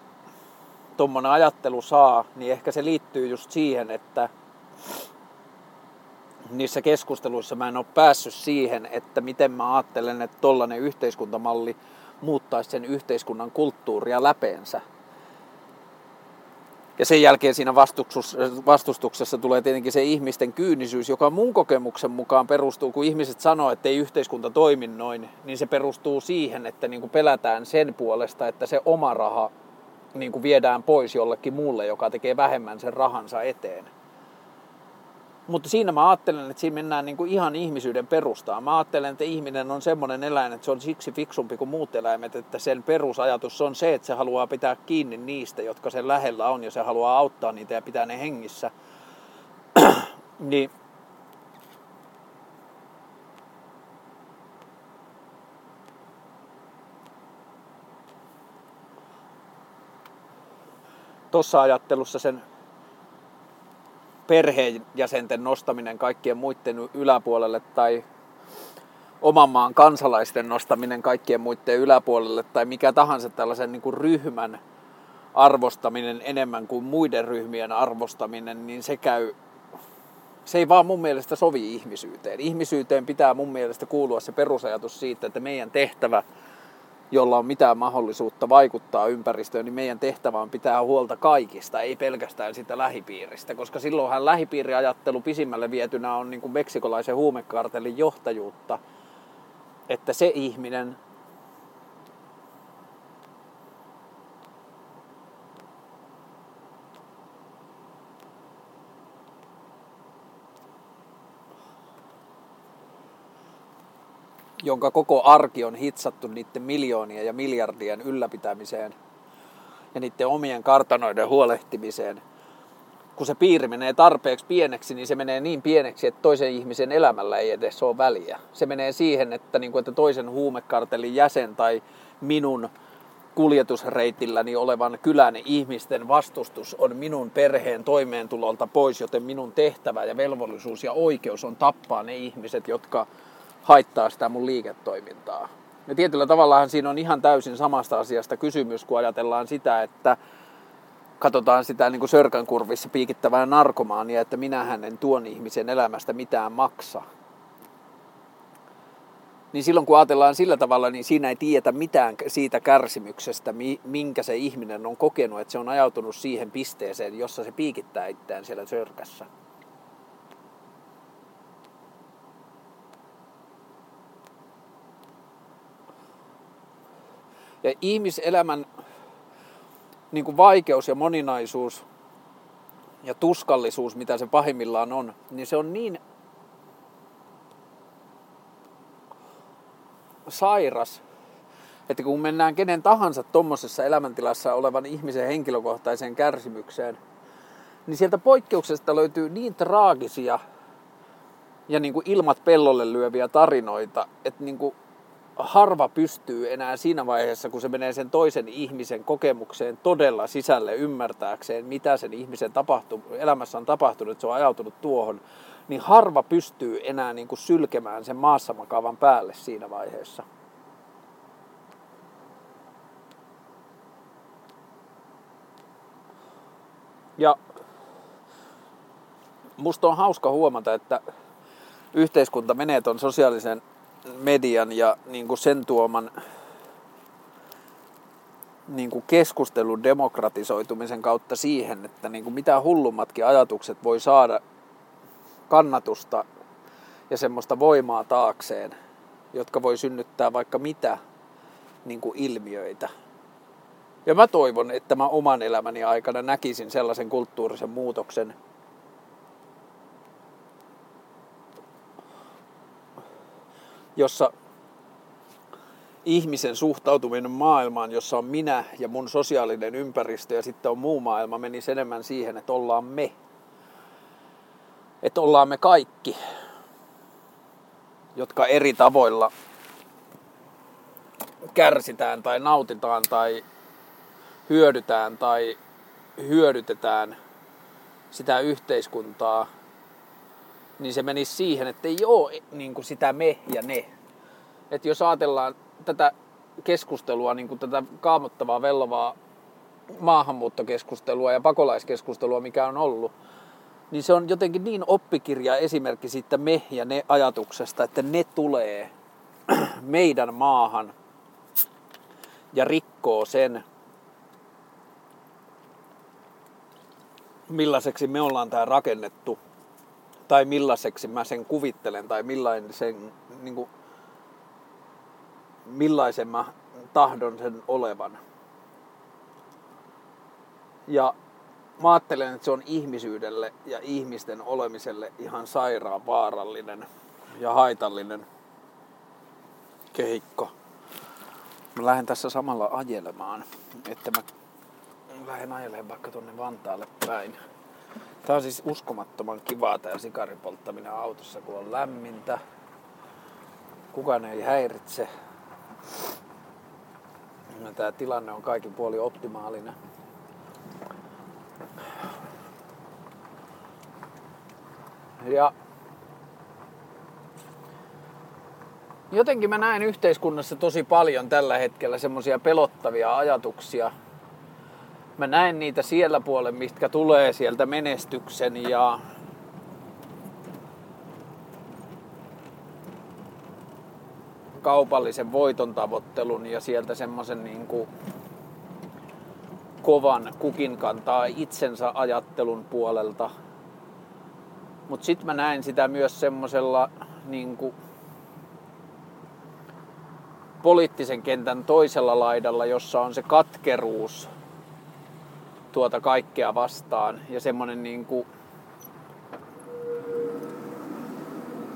tuommoinen ajattelu saa, niin ehkä se liittyy just siihen, että niissä keskusteluissa mä en ole päässyt siihen, että miten mä ajattelen, että tollainen yhteiskuntamalli muuttaisi sen yhteiskunnan kulttuuria läpeensä. Ja sen jälkeen siinä vastustuksessa tulee tietenkin se ihmisten kyynisyys, joka mun kokemuksen mukaan perustuu, kun ihmiset sanoo, että ei yhteiskunta toimi noin, niin se perustuu siihen, että niin kuin pelätään sen puolesta, että se oma raha niin kuin viedään pois jollekin muulle, joka tekee vähemmän sen rahansa eteen. Mutta siinä mä ajattelen, että siinä mennään niin kuin ihan ihmisyyden perustaan. Mä ajattelen, että ihminen on semmoinen eläin, että se on siksi fiksumpi kuin muut eläimet, että sen perusajatus on se, että se haluaa pitää kiinni niistä, jotka sen lähellä on, ja se haluaa auttaa niitä ja pitää ne hengissä. Niin tuossa ajattelussa sen perheenjäsenten nostaminen kaikkien muiden yläpuolelle tai oman maan kansalaisten nostaminen kaikkien muiden yläpuolelle tai mikä tahansa tällaisen niin kuin ryhmän arvostaminen enemmän kuin muiden ryhmien arvostaminen, niin se ei vaan mun mielestä sovi ihmisyyteen. Ihmisyyteen pitää mun mielestä kuulua se perusajatus siitä, että meidän tehtävä, jolla on mitään mahdollisuutta vaikuttaa ympäristöön, niin meidän tehtävä on pitää huolta kaikista, ei pelkästään sitä lähipiiristä, koska silloinhan lähipiiriajattelu pisimmälle vietynä on niin kuin meksikolaisen huumekartellin johtajuutta, että se ihminen, jonka koko arki on hitsattu niiden miljoonien ja miljardien ylläpitämiseen ja niiden omien kartanoiden huolehtimiseen. Kun se piiri menee tarpeeksi pieneksi, niin se menee niin pieneksi, että toisen ihmisen elämällä ei edes ole väliä. Se menee siihen, että toisen huumekartelin jäsen tai minun kuljetusreitilläni olevan kylän ihmisten vastustus on minun perheen toimeentulolta pois, joten minun tehtävä ja velvollisuus ja oikeus on tappaa ne ihmiset, jotka haittaa sitä mun liiketoimintaa. Ja tietyllä tavallahan siinä on ihan täysin samasta asiasta kysymys, kun ajatellaan sitä, että katsotaan sitä niin kuin Sörkänkurvissa piikittävää narkomaania, että minähän en tuon ihmisen elämästä mitään maksa. Niin silloin kun ajatellaan sillä tavalla, niin siinä ei tiedetä mitään siitä kärsimyksestä, minkä se ihminen on kokenut, että se on ajautunut siihen pisteeseen, jossa se piikittää itseään siellä Sörkässä. Ja ihmiselämän niin kuin vaikeus ja moninaisuus ja tuskallisuus, mitä se pahimmillaan on, niin se on niin sairas, että kun mennään kenen tahansa tommosessa elämäntilassa olevan ihmisen henkilökohtaiseen kärsimykseen, niin sieltä poikkeuksesta löytyy niin traagisia ja niin kuin ilmat pellolle lyöviä tarinoita, että niin kuin harva pystyy enää siinä vaiheessa, kun se menee sen toisen ihmisen kokemukseen todella sisälle ymmärtääkseen, mitä sen ihmisen elämässä on tapahtunut, että se on ajautunut tuohon, niin harva pystyy enää niin kuin sylkemään sen maassa makaavan päälle siinä vaiheessa. Ja musta on hauska huomata, että yhteiskunta menee ton sosiaalisen median ja niin kuin sen tuoman niin kuin keskustelun demokratisoitumisen kautta siihen, että niin kuin mitä hullummatkin ajatukset voi saada kannatusta ja semmoista voimaa taakseen, jotka voi synnyttää vaikka mitä niin kuin ilmiöitä. Ja mä toivon, että mä oman elämäni aikana näkisin sellaisen kulttuurisen muutoksen, jossa ihmisen suhtautuminen maailmaan, jossa on minä ja mun sosiaalinen ympäristö ja sitten on muu maailma, menisi enemmän siihen, että ollaan me. Että ollaan me kaikki, jotka eri tavoilla kärsitään tai nautitaan tai hyödytään tai hyödytetään sitä yhteiskuntaa. Niin se menisi siihen, että ei ole niin kuin sitä me ja ne. Että jos ajatellaan tätä keskustelua, niin kuin tätä kaamottavaa, vellovaa maahanmuuttokeskustelua ja pakolaiskeskustelua, mikä on ollut, niin se on jotenkin niin oppikirja esimerkki siitä me ja ne ajatuksesta, että ne tulee meidän maahan ja rikkoo sen, millaiseksi me ollaan tää rakennettu. Tai millaiseksi mä sen kuvittelen, tai millaisen mä tahdon sen olevan. Ja mä ajattelen, että se on ihmisyydelle ja ihmisten olemiselle ihan sairaan vaarallinen ja haitallinen kehikko. Mä lähden tässä samalla ajelemaan, että mä lähden ajelemaan vaikka tonne Vantaalle päin. Tää on siis uskomattoman kivaa tää sikarin polttaminen autossa, kun on lämmintä. Kukaan ei häiritse. No, tää tilanne on kaikin puolin optimaalinen. Ja jotenkin mä näen yhteiskunnassa tosi paljon tällä hetkellä semmoisia pelottavia ajatuksia. Mä näen niitä siellä puolen, mitkä tulee sieltä menestyksen ja kaupallisen voiton tavoittelun ja sieltä semmoisen niin kuin kovan kukin kantaa itsensä ajattelun puolelta. Mut sit mä näen sitä myös semmosella niin kuin poliittisen kentän toisella laidalla, jossa on se katkeruus tuota kaikkea vastaan ja semmoinen niin kuin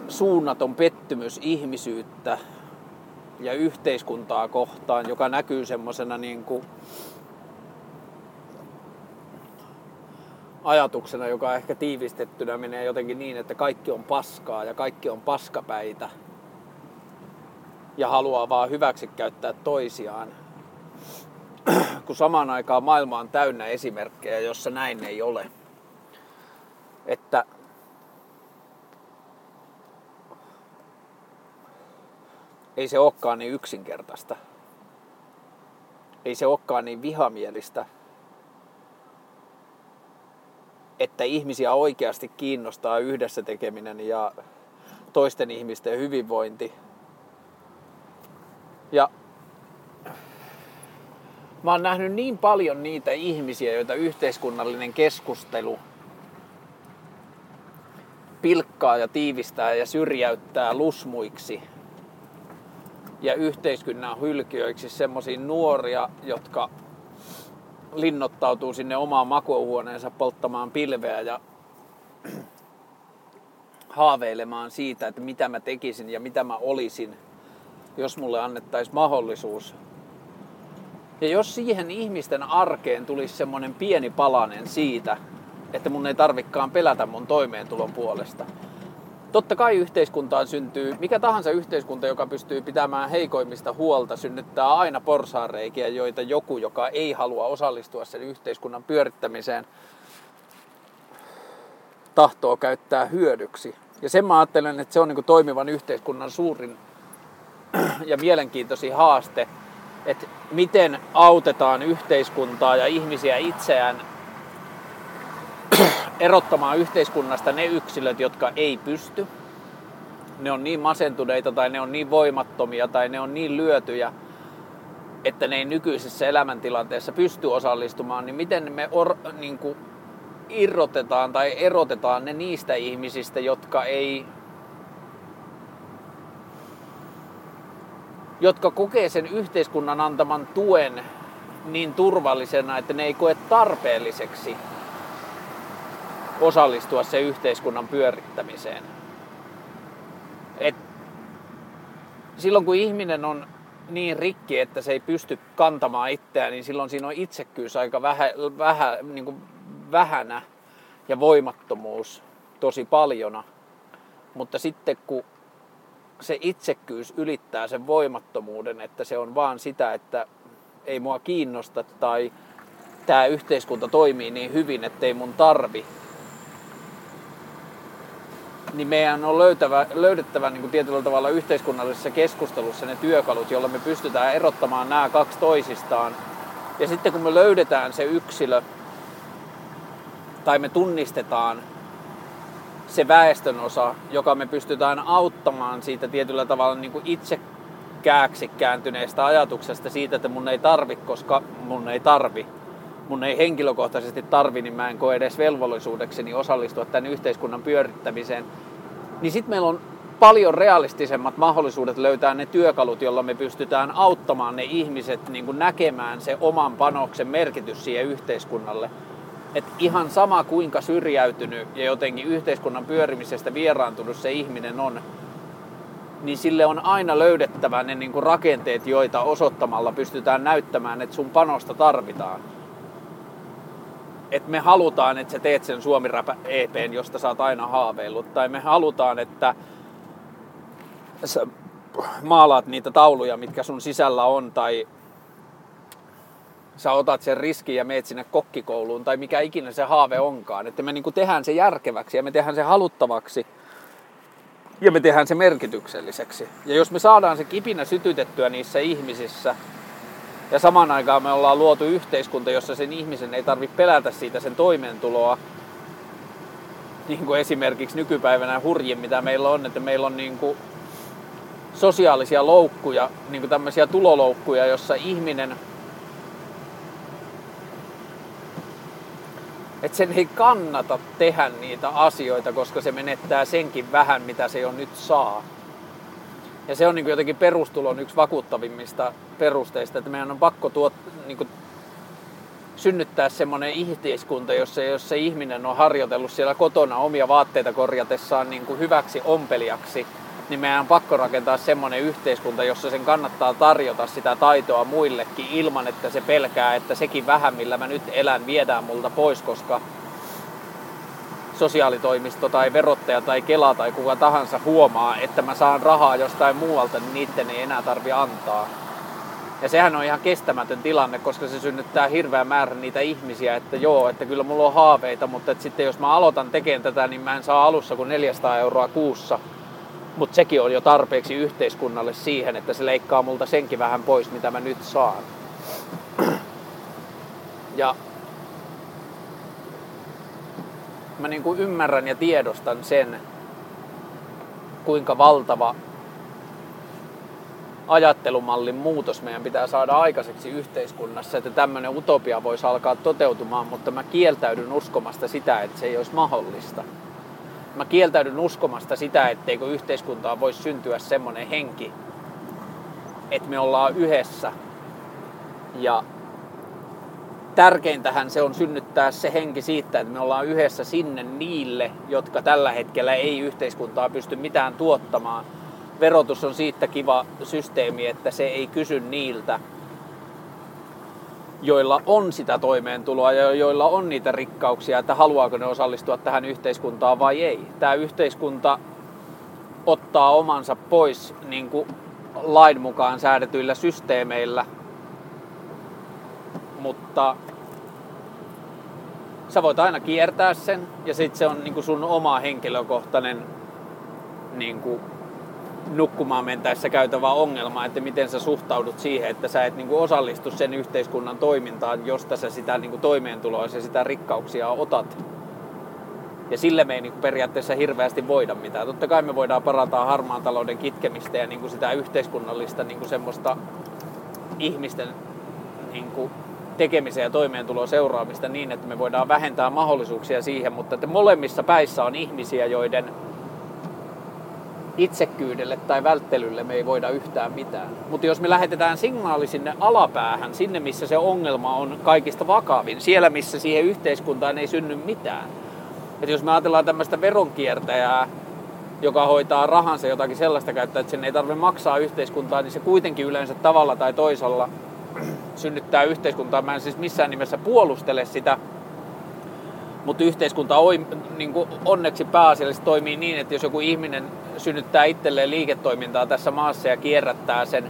suunnaton pettymys ihmisyyttä ja yhteiskuntaa kohtaan, joka näkyy semmoisena niin kuin ajatuksena, joka ehkä tiivistettynä menee jotenkin niin, että kaikki on paskaa ja kaikki on paskapäitä ja haluaa vaan hyväksikäyttää toisiaan. kun samaan aikaan maailma on täynnä esimerkkejä, jossa näin ei ole. Että ei se olekaan niin yksinkertaista. Ei se olekaan niin vihamielistä, että ihmisiä oikeasti kiinnostaa yhdessä tekeminen ja toisten ihmisten hyvinvointi. Ja mä oon nähnyt niin paljon niitä ihmisiä, joita yhteiskunnallinen keskustelu pilkkaa ja tiivistää ja syrjäyttää lusmuiksi ja yhteiskunnan hylkiöiksi, semmosia nuoria, jotka linnoittautuu sinne omaan makuuhuoneensa polttamaan pilveä ja haaveilemaan siitä, että mitä mä tekisin ja mitä mä olisin, jos mulle annettaisiin mahdollisuus. Ja jos siihen ihmisten arkeen tulisi semmoinen pieni palanen siitä, että mun ei tarvikaan pelätä mun toimeentulon puolesta. Totta kai yhteiskuntaan syntyy, mikä tahansa yhteiskunta, joka pystyy pitämään heikoimmista huolta, synnyttää aina porsaanreikiä, joita joku, joka ei halua osallistua sen yhteiskunnan pyörittämiseen, tahtoo käyttää hyödyksi. Ja sen mä ajattelen, että se on niin kuin toimivan yhteiskunnan suurin ja mielenkiintoisin haaste, että miten autetaan yhteiskuntaa ja ihmisiä itseään erottamaan yhteiskunnasta ne yksilöt, jotka ei pysty. Ne on niin masentuneita tai ne on niin voimattomia tai ne on niin lyötyjä, että ne ei nykyisessä elämäntilanteessa pysty osallistumaan, niin miten me irrotetaan tai erotetaan ne niistä ihmisistä, jotka kokee sen yhteiskunnan antaman tuen niin turvallisena, että ne ei koe tarpeelliseksi osallistua sen yhteiskunnan pyörittämiseen. Et silloin kun ihminen on niin rikki, että se ei pysty kantamaan itseään, niin silloin siinä on itsekkyys aika vähänä ja voimattomuus tosi paljona. Mutta sitten kun se itsekkyys ylittää sen voimattomuuden, että se on vaan sitä, että ei mua kiinnosta tai tämä yhteiskunta toimii niin hyvin, ettei mun tarvi, niin meidän on löydettävä niin kuin tietyllä tavalla yhteiskunnallisessa keskustelussa ne työkalut, joilla me pystytään erottamaan nämä kaksi toisistaan. Ja sitten kun me löydetään se yksilö, tai me tunnistetaan se väestönosa, joka me pystytään auttamaan siitä tietyllä tavalla niin kuin itsekääksi kääntyneestä ajatuksesta siitä, että mun ei tarvi, koska mun ei tarvi. Mun ei henkilökohtaisesti tarvi, niin mä en koe edes velvollisuudekseni osallistua tämän yhteiskunnan pyörittämiseen. Niin sit meillä on paljon realistisemmat mahdollisuudet löytää ne työkalut, joilla me pystytään auttamaan ne ihmiset niin kuin näkemään se oman panoksen merkitys siihen yhteiskunnalle. Että ihan sama kuinka syrjäytynyt ja jotenkin yhteiskunnan pyörimisestä vieraantunut se ihminen on, niin sille on aina löydettävä ne niin kuin rakenteet, joita osoittamalla pystytään näyttämään, että sun panosta tarvitaan. Että me halutaan, että sä teet sen Suomi-EP:n, josta sä oot aina haaveillut. Tai me halutaan, että sä maalaat niitä tauluja, mitkä sun sisällä on. Tai sä otat sen riskin ja meet sinne kokkikouluun. Tai mikä ikinä se haave onkaan. Että me niinku tehdään se järkeväksi ja me tehdään se haluttavaksi. Ja me tehdään se merkitykselliseksi. Ja jos me saadaan se kipinä sytytettyä niissä ihmisissä, ja samaan aikaan me ollaan luotu yhteiskunta, jossa sen ihmisen ei tarvitse pelätä siitä sen toimeentuloa. Niin kuin esimerkiksi nykypäivänä hurjin, mitä meillä on, että meillä on niin kuin sosiaalisia loukkuja, niin kuin tämmöisiä tuloloukkuja, jossa ihminen, että sen ei kannata tehdä niitä asioita, koska se menettää senkin vähän, mitä se jo nyt saa. Ja se on niin kuin jotenkin perustulon yksi vakuuttavimmista perusteista, että meidän on pakko synnyttää semmoinen yhteiskunta, jos se ihminen on harjoitellut siellä kotona omia vaatteita korjatessaan niin kuin hyväksi ompelijaksi, niin meidän on pakko rakentaa semmoinen yhteiskunta, jossa sen kannattaa tarjota sitä taitoa muillekin ilman, että se pelkää, että sekin vähän, millä mä nyt elän, viedään multa pois, koska sosiaalitoimisto tai verottaja tai Kela tai kuka tahansa huomaa, että mä saan rahaa jostain muualta, niin niitten ei enää tarvitse antaa. Ja sehän on ihan kestämätön tilanne, koska se synnyttää hirveä määrä niitä ihmisiä, että joo, että kyllä mulla on haaveita, mutta että sitten jos mä aloitan tekemään tätä, niin mä en saa alussa kuin 400 euroa kuussa. Mutta sekin on jo tarpeeksi yhteiskunnalle siihen, että se leikkaa multa senkin vähän pois, mitä mä nyt saan. Ja mä niin kuin ymmärrän ja tiedostan sen, kuinka valtava ajattelumallin muutos meidän pitää saada aikaiseksi yhteiskunnassa, että tämmöinen utopia voisi alkaa toteutumaan, mutta mä kieltäydyn uskomasta sitä, että se ei olisi mahdollista. Mä kieltäydyn uskomasta sitä, etteikö yhteiskuntaa voisi syntyä semmoinen henki, että me ollaan yhdessä. Ja tärkeintähän se on synnyttää se henki siitä, että me ollaan yhdessä sinne niille, jotka tällä hetkellä ei yhteiskuntaa pysty mitään tuottamaan. Verotus on siitä kiva systeemi, että se ei kysy niiltä, joilla on sitä toimeentuloa ja joilla on niitä rikkauksia, että haluaako ne osallistua tähän yhteiskuntaan vai ei. Tämä yhteiskunta ottaa omansa pois niin kuin lain mukaan säädetyillä systeemeillä, mutta sä voit aina kiertää sen ja sitten se on niin kuin sun oma henkilökohtainen niin kuin nukkumaan mentäessä käytävä ongelma, että miten sä suhtaudut siihen, että sä et niinku osallistu sen yhteiskunnan toimintaan, josta sä sitä niinku toimeentuloa ja sitä rikkauksia otat. Ja sille me ei niinku periaatteessa hirveästi voida mitään. Totta kai me voidaan parantaa harmaan talouden kitkemistä ja niinku sitä yhteiskunnallista niinku semmoista ihmisten niinku tekemisen ja toimeentulon seuraamista niin, että me voidaan vähentää mahdollisuuksia siihen, mutta että molemmissa päissä on ihmisiä, joiden itsekkyydelle tai välttelylle me ei voida yhtään mitään. Mutta jos me lähetetään signaali sinne alapäähän, sinne missä se ongelma on kaikista vakavin, siellä missä siihen yhteiskuntaan ei synny mitään. Et jos me ajatellaan tämmöistä veronkiertäjää, joka hoitaa rahansa jotakin sellaista käyttää, että sen ei tarvitse maksaa yhteiskuntaa, niin se kuitenkin yleensä tavalla tai toisella synnyttää yhteiskuntaa. Mä en siis missään nimessä puolustele sitä. Mutta yhteiskunta niin kuin onneksi pääasiallisesti toimii niin, että jos joku ihminen synnyttää itselleen liiketoimintaa tässä maassa ja kierrättää sen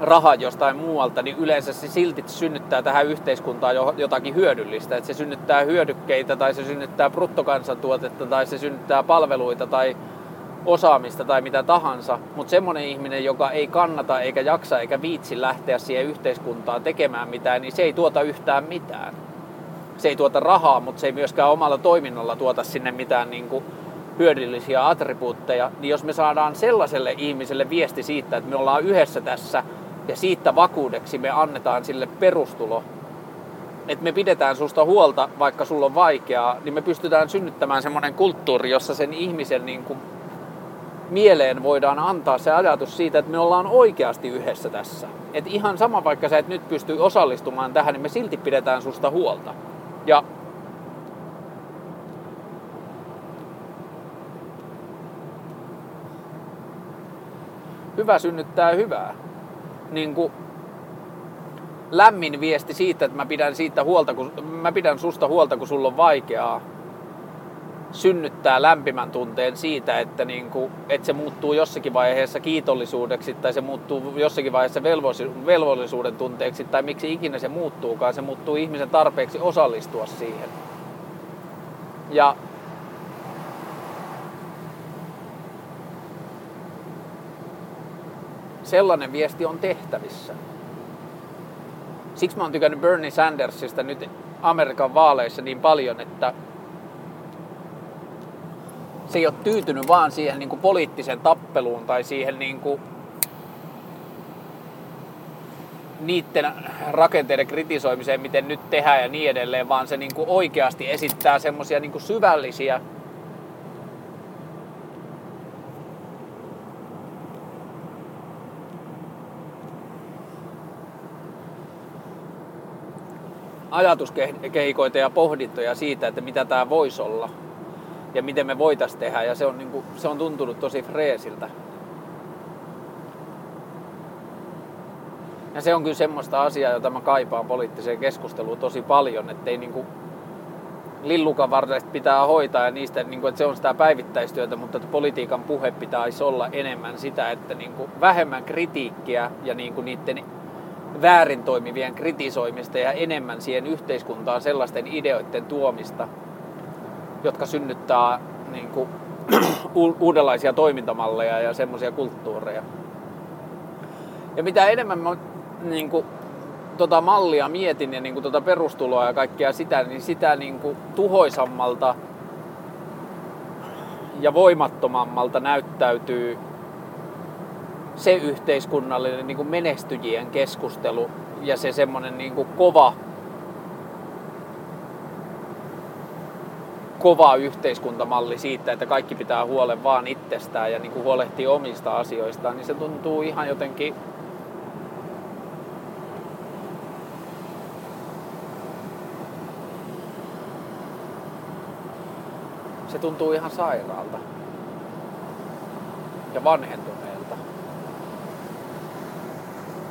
rahan jostain muualta, niin yleensä se silti synnyttää tähän yhteiskuntaan jotakin hyödyllistä. Että se synnyttää hyödykkeitä tai se synnyttää bruttokansantuotetta tai se synnyttää palveluita tai osaamista tai mitä tahansa. Mutta semmoinen ihminen, joka ei kannata eikä jaksa eikä viitsi lähteä siihen yhteiskuntaan tekemään mitään, niin se ei tuota yhtään mitään. Se ei tuota rahaa, mutta se ei myöskään omalla toiminnalla tuota sinne mitään niin kuin hyödyllisiä attribuutteja. Niin jos me saadaan sellaiselle ihmiselle viesti siitä, että me ollaan yhdessä tässä ja siitä vakuudeksi me annetaan sille perustulo, että me pidetään susta huolta, vaikka sulla on vaikeaa, niin me pystytään synnyttämään semmoinen kulttuuri, jossa sen ihmisen niin kuin mieleen voidaan antaa se ajatus siitä, että me ollaan oikeasti yhdessä tässä. Että ihan sama, vaikka sä et nyt pysty osallistumaan tähän, niin me silti pidetään susta huolta. Ja hyvä synnyttää hyvää. Niin kuin lämmin viesti siitä, että mä pidän susta huolta, kun sulla on vaikeaa, synnyttää lämpimän tunteen siitä, että, niin kuin, että se muuttuu jossakin vaiheessa kiitollisuudeksi tai se muuttuu jossakin vaiheessa velvollisuuden tunteeksi tai miksi ikinä se muuttuukaan, se muuttuu ihmisen tarpeeksi osallistua siihen. Ja sellainen viesti on tehtävissä. Siksi mä oon tykännyt Bernie Sandersista nyt Amerikan vaaleissa niin paljon, että se ei ole tyytynyt vaan siihen niin kuin poliittiseen tappeluun tai siihen niin kuin niiden rakenteiden kritisoimiseen, miten nyt tehdään ja niin edelleen, vaan se niin kuin oikeasti esittää semmoisia niin kuin syvällisiä ajatuskehikoita ja pohdintoja siitä, että mitä tämä voisi olla. Ja miten me voitaisiin tehdä, ja se on tuntunut tosi freesiltä. Ja se on kyllä semmoista asiaa, jota mä kaipaan poliittiseen keskusteluun tosi paljon, ettei niinku lillukanvartaiset pitää hoitaa ja niistä, niin kuin, että se on sitä päivittäistyötä, mutta politiikan puhe pitäisi olla enemmän sitä, että niin kuin, vähemmän kritiikkiä ja niin kuin, niiden väärin toimivien kritisoimista ja enemmän siihen yhteiskuntaan sellaisten ideoiden tuomista, jotka synnyttää niin kuin, uudenlaisia toimintamalleja ja semmoisia kulttuureja. Ja mitä enemmän mä niin kuin, tota mallia mietin ja niin kuin, tota perustuloa ja kaikkea sitä, niin sitä niin kuin, tuhoisammalta ja voimattomammalta näyttäytyy se yhteiskunnallinen niin kuin menestyjien keskustelu ja se semmoinen niin kuin kova yhteiskuntamalli siitä, että kaikki pitää huolen vaan itsestään ja niin kuin huolehtii omista asioistaan, niin se tuntuu ihan jotenkin sairaalta ja vanhentuneelta.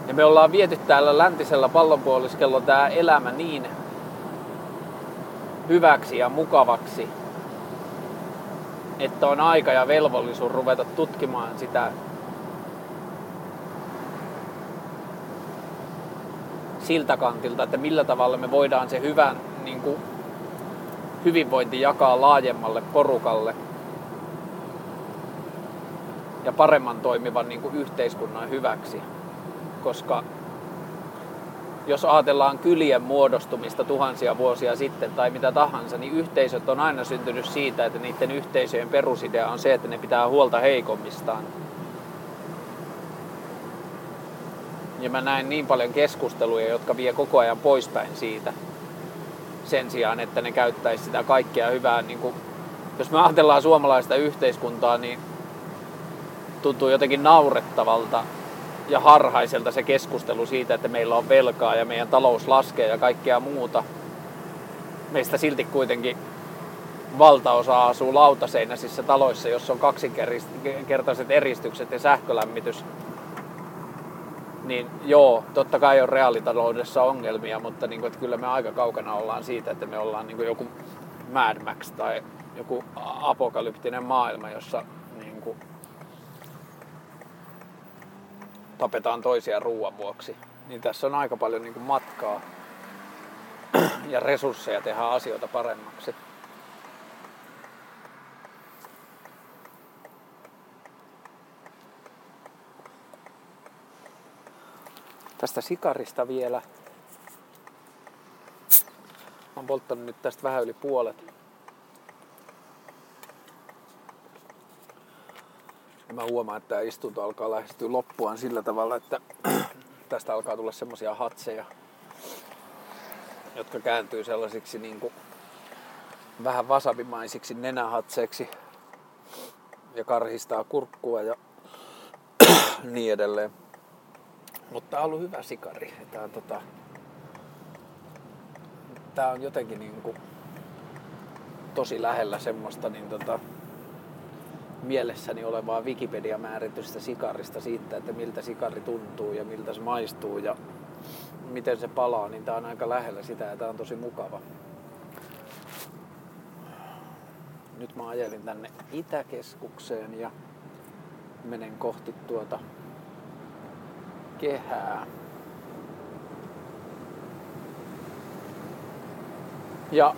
Ja me ollaan viety täällä läntisellä pallonpuoliskolla tää elämä niin hyväksi ja mukavaksi, että on aika ja velvollisuus ruveta tutkimaan sitä siltä kantilta, että millä tavalla me voidaan se hyvän niin kuin, hyvinvointi jakaa laajemmalle porukalle ja paremman toimivan niin kuin, yhteiskunnan hyväksi, koska jos ajatellaan kylien muodostumista tuhansia vuosia sitten tai mitä tahansa, niin yhteisöt on aina syntynyt siitä, että niiden yhteisöjen perusidea on se, että ne pitää huolta heikommistaan. Ja mä näen niin paljon keskusteluja, jotka vie koko ajan poispäin siitä sen sijaan, että ne käyttäisi sitä kaikkea hyvää. Niin kuin, jos me ajatellaan suomalaista yhteiskuntaa, niin tuntuu jotenkin naurettavalta ja harhaiselta se keskustelu siitä, että meillä on velkaa ja meidän talous laskee ja kaikkea muuta. Meistä silti kuitenkin valtaosa asuu lautaseinäisissä taloissa, jossa on kaksinkertaiset eristykset ja sähkölämmitys. Niin joo, totta kai on reaalitaloudessa ongelmia, mutta niin kuin, että kyllä me aika kaukana ollaan siitä, että me ollaan niin kuin joku Mad Max tai joku apokalyptinen maailma, jossa niin kuin tapetaan toisia ruoan vuoksi, niin tässä on aika paljon niin kuin matkaa ja resursseja tehdä asioita paremmaksi. Tästä sikarista vielä. Olen polttanut nyt tästä vähän yli puolet. Mä huomaan, että istunto alkaa lähestyä loppuaan sillä tavalla, että tästä alkaa tulla semmoisia hatseja, jotka kääntyy sellaisiksi niin kuin vähän wasabimaisiksi nenähatseiksi ja karhistaa kurkkua ja niin edelleen. Mutta tää on ollut hyvä sikari. Tää on jotenkin niin kuin tosi lähellä semmoista niin mielessäni olevaa Wikipedia-määritystä sikarista siitä, että miltä sikari tuntuu ja miltä se maistuu ja miten se palaa, niin tää on aika lähellä sitä ja tää on tosi mukava. Nyt mä ajelin tänne Itä-keskukseen ja menen kohti tuota kehää. Ja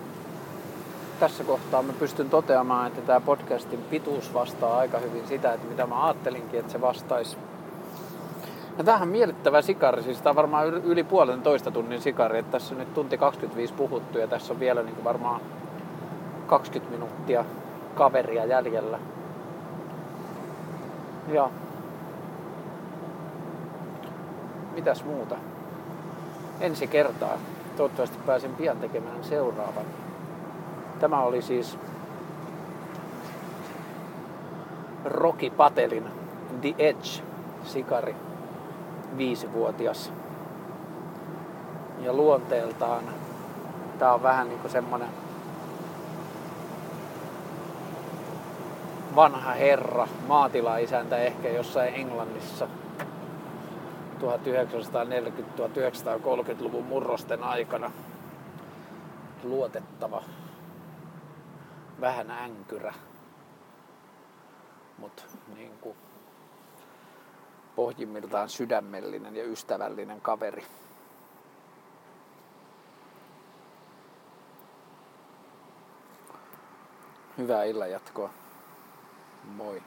tässä kohtaa mä pystyn toteamaan, että tämä podcastin pituus vastaa aika hyvin sitä, että mitä mä ajattelinkin, että se vastaisi. Ja tämähän on miellyttävä sikari, siis tämä on varmaan yli puolentoista tunnin sikari, että tässä on nyt tunti 25 puhuttu ja tässä on vielä niin kuin varmaan 20 minuuttia kaveria jäljellä. Ja mitäs muuta? Ensi kertaa. Toivottavasti pääsen pian tekemään seuraavan. Tämä oli siis Rocky Patelin The Edge -sikari, 5-vuotias. Ja luonteeltaan tää on vähän niinku semmonen vanha herra, maatilaisäntä ehkä jossain Englannissa 1940-1930-luvun murrosten aikana. Luotettava vähän änkyrä. Mut niin kuin pohjimmiltaan sydämellinen ja ystävällinen kaveri. Hyvää illan jatkoa. Moi.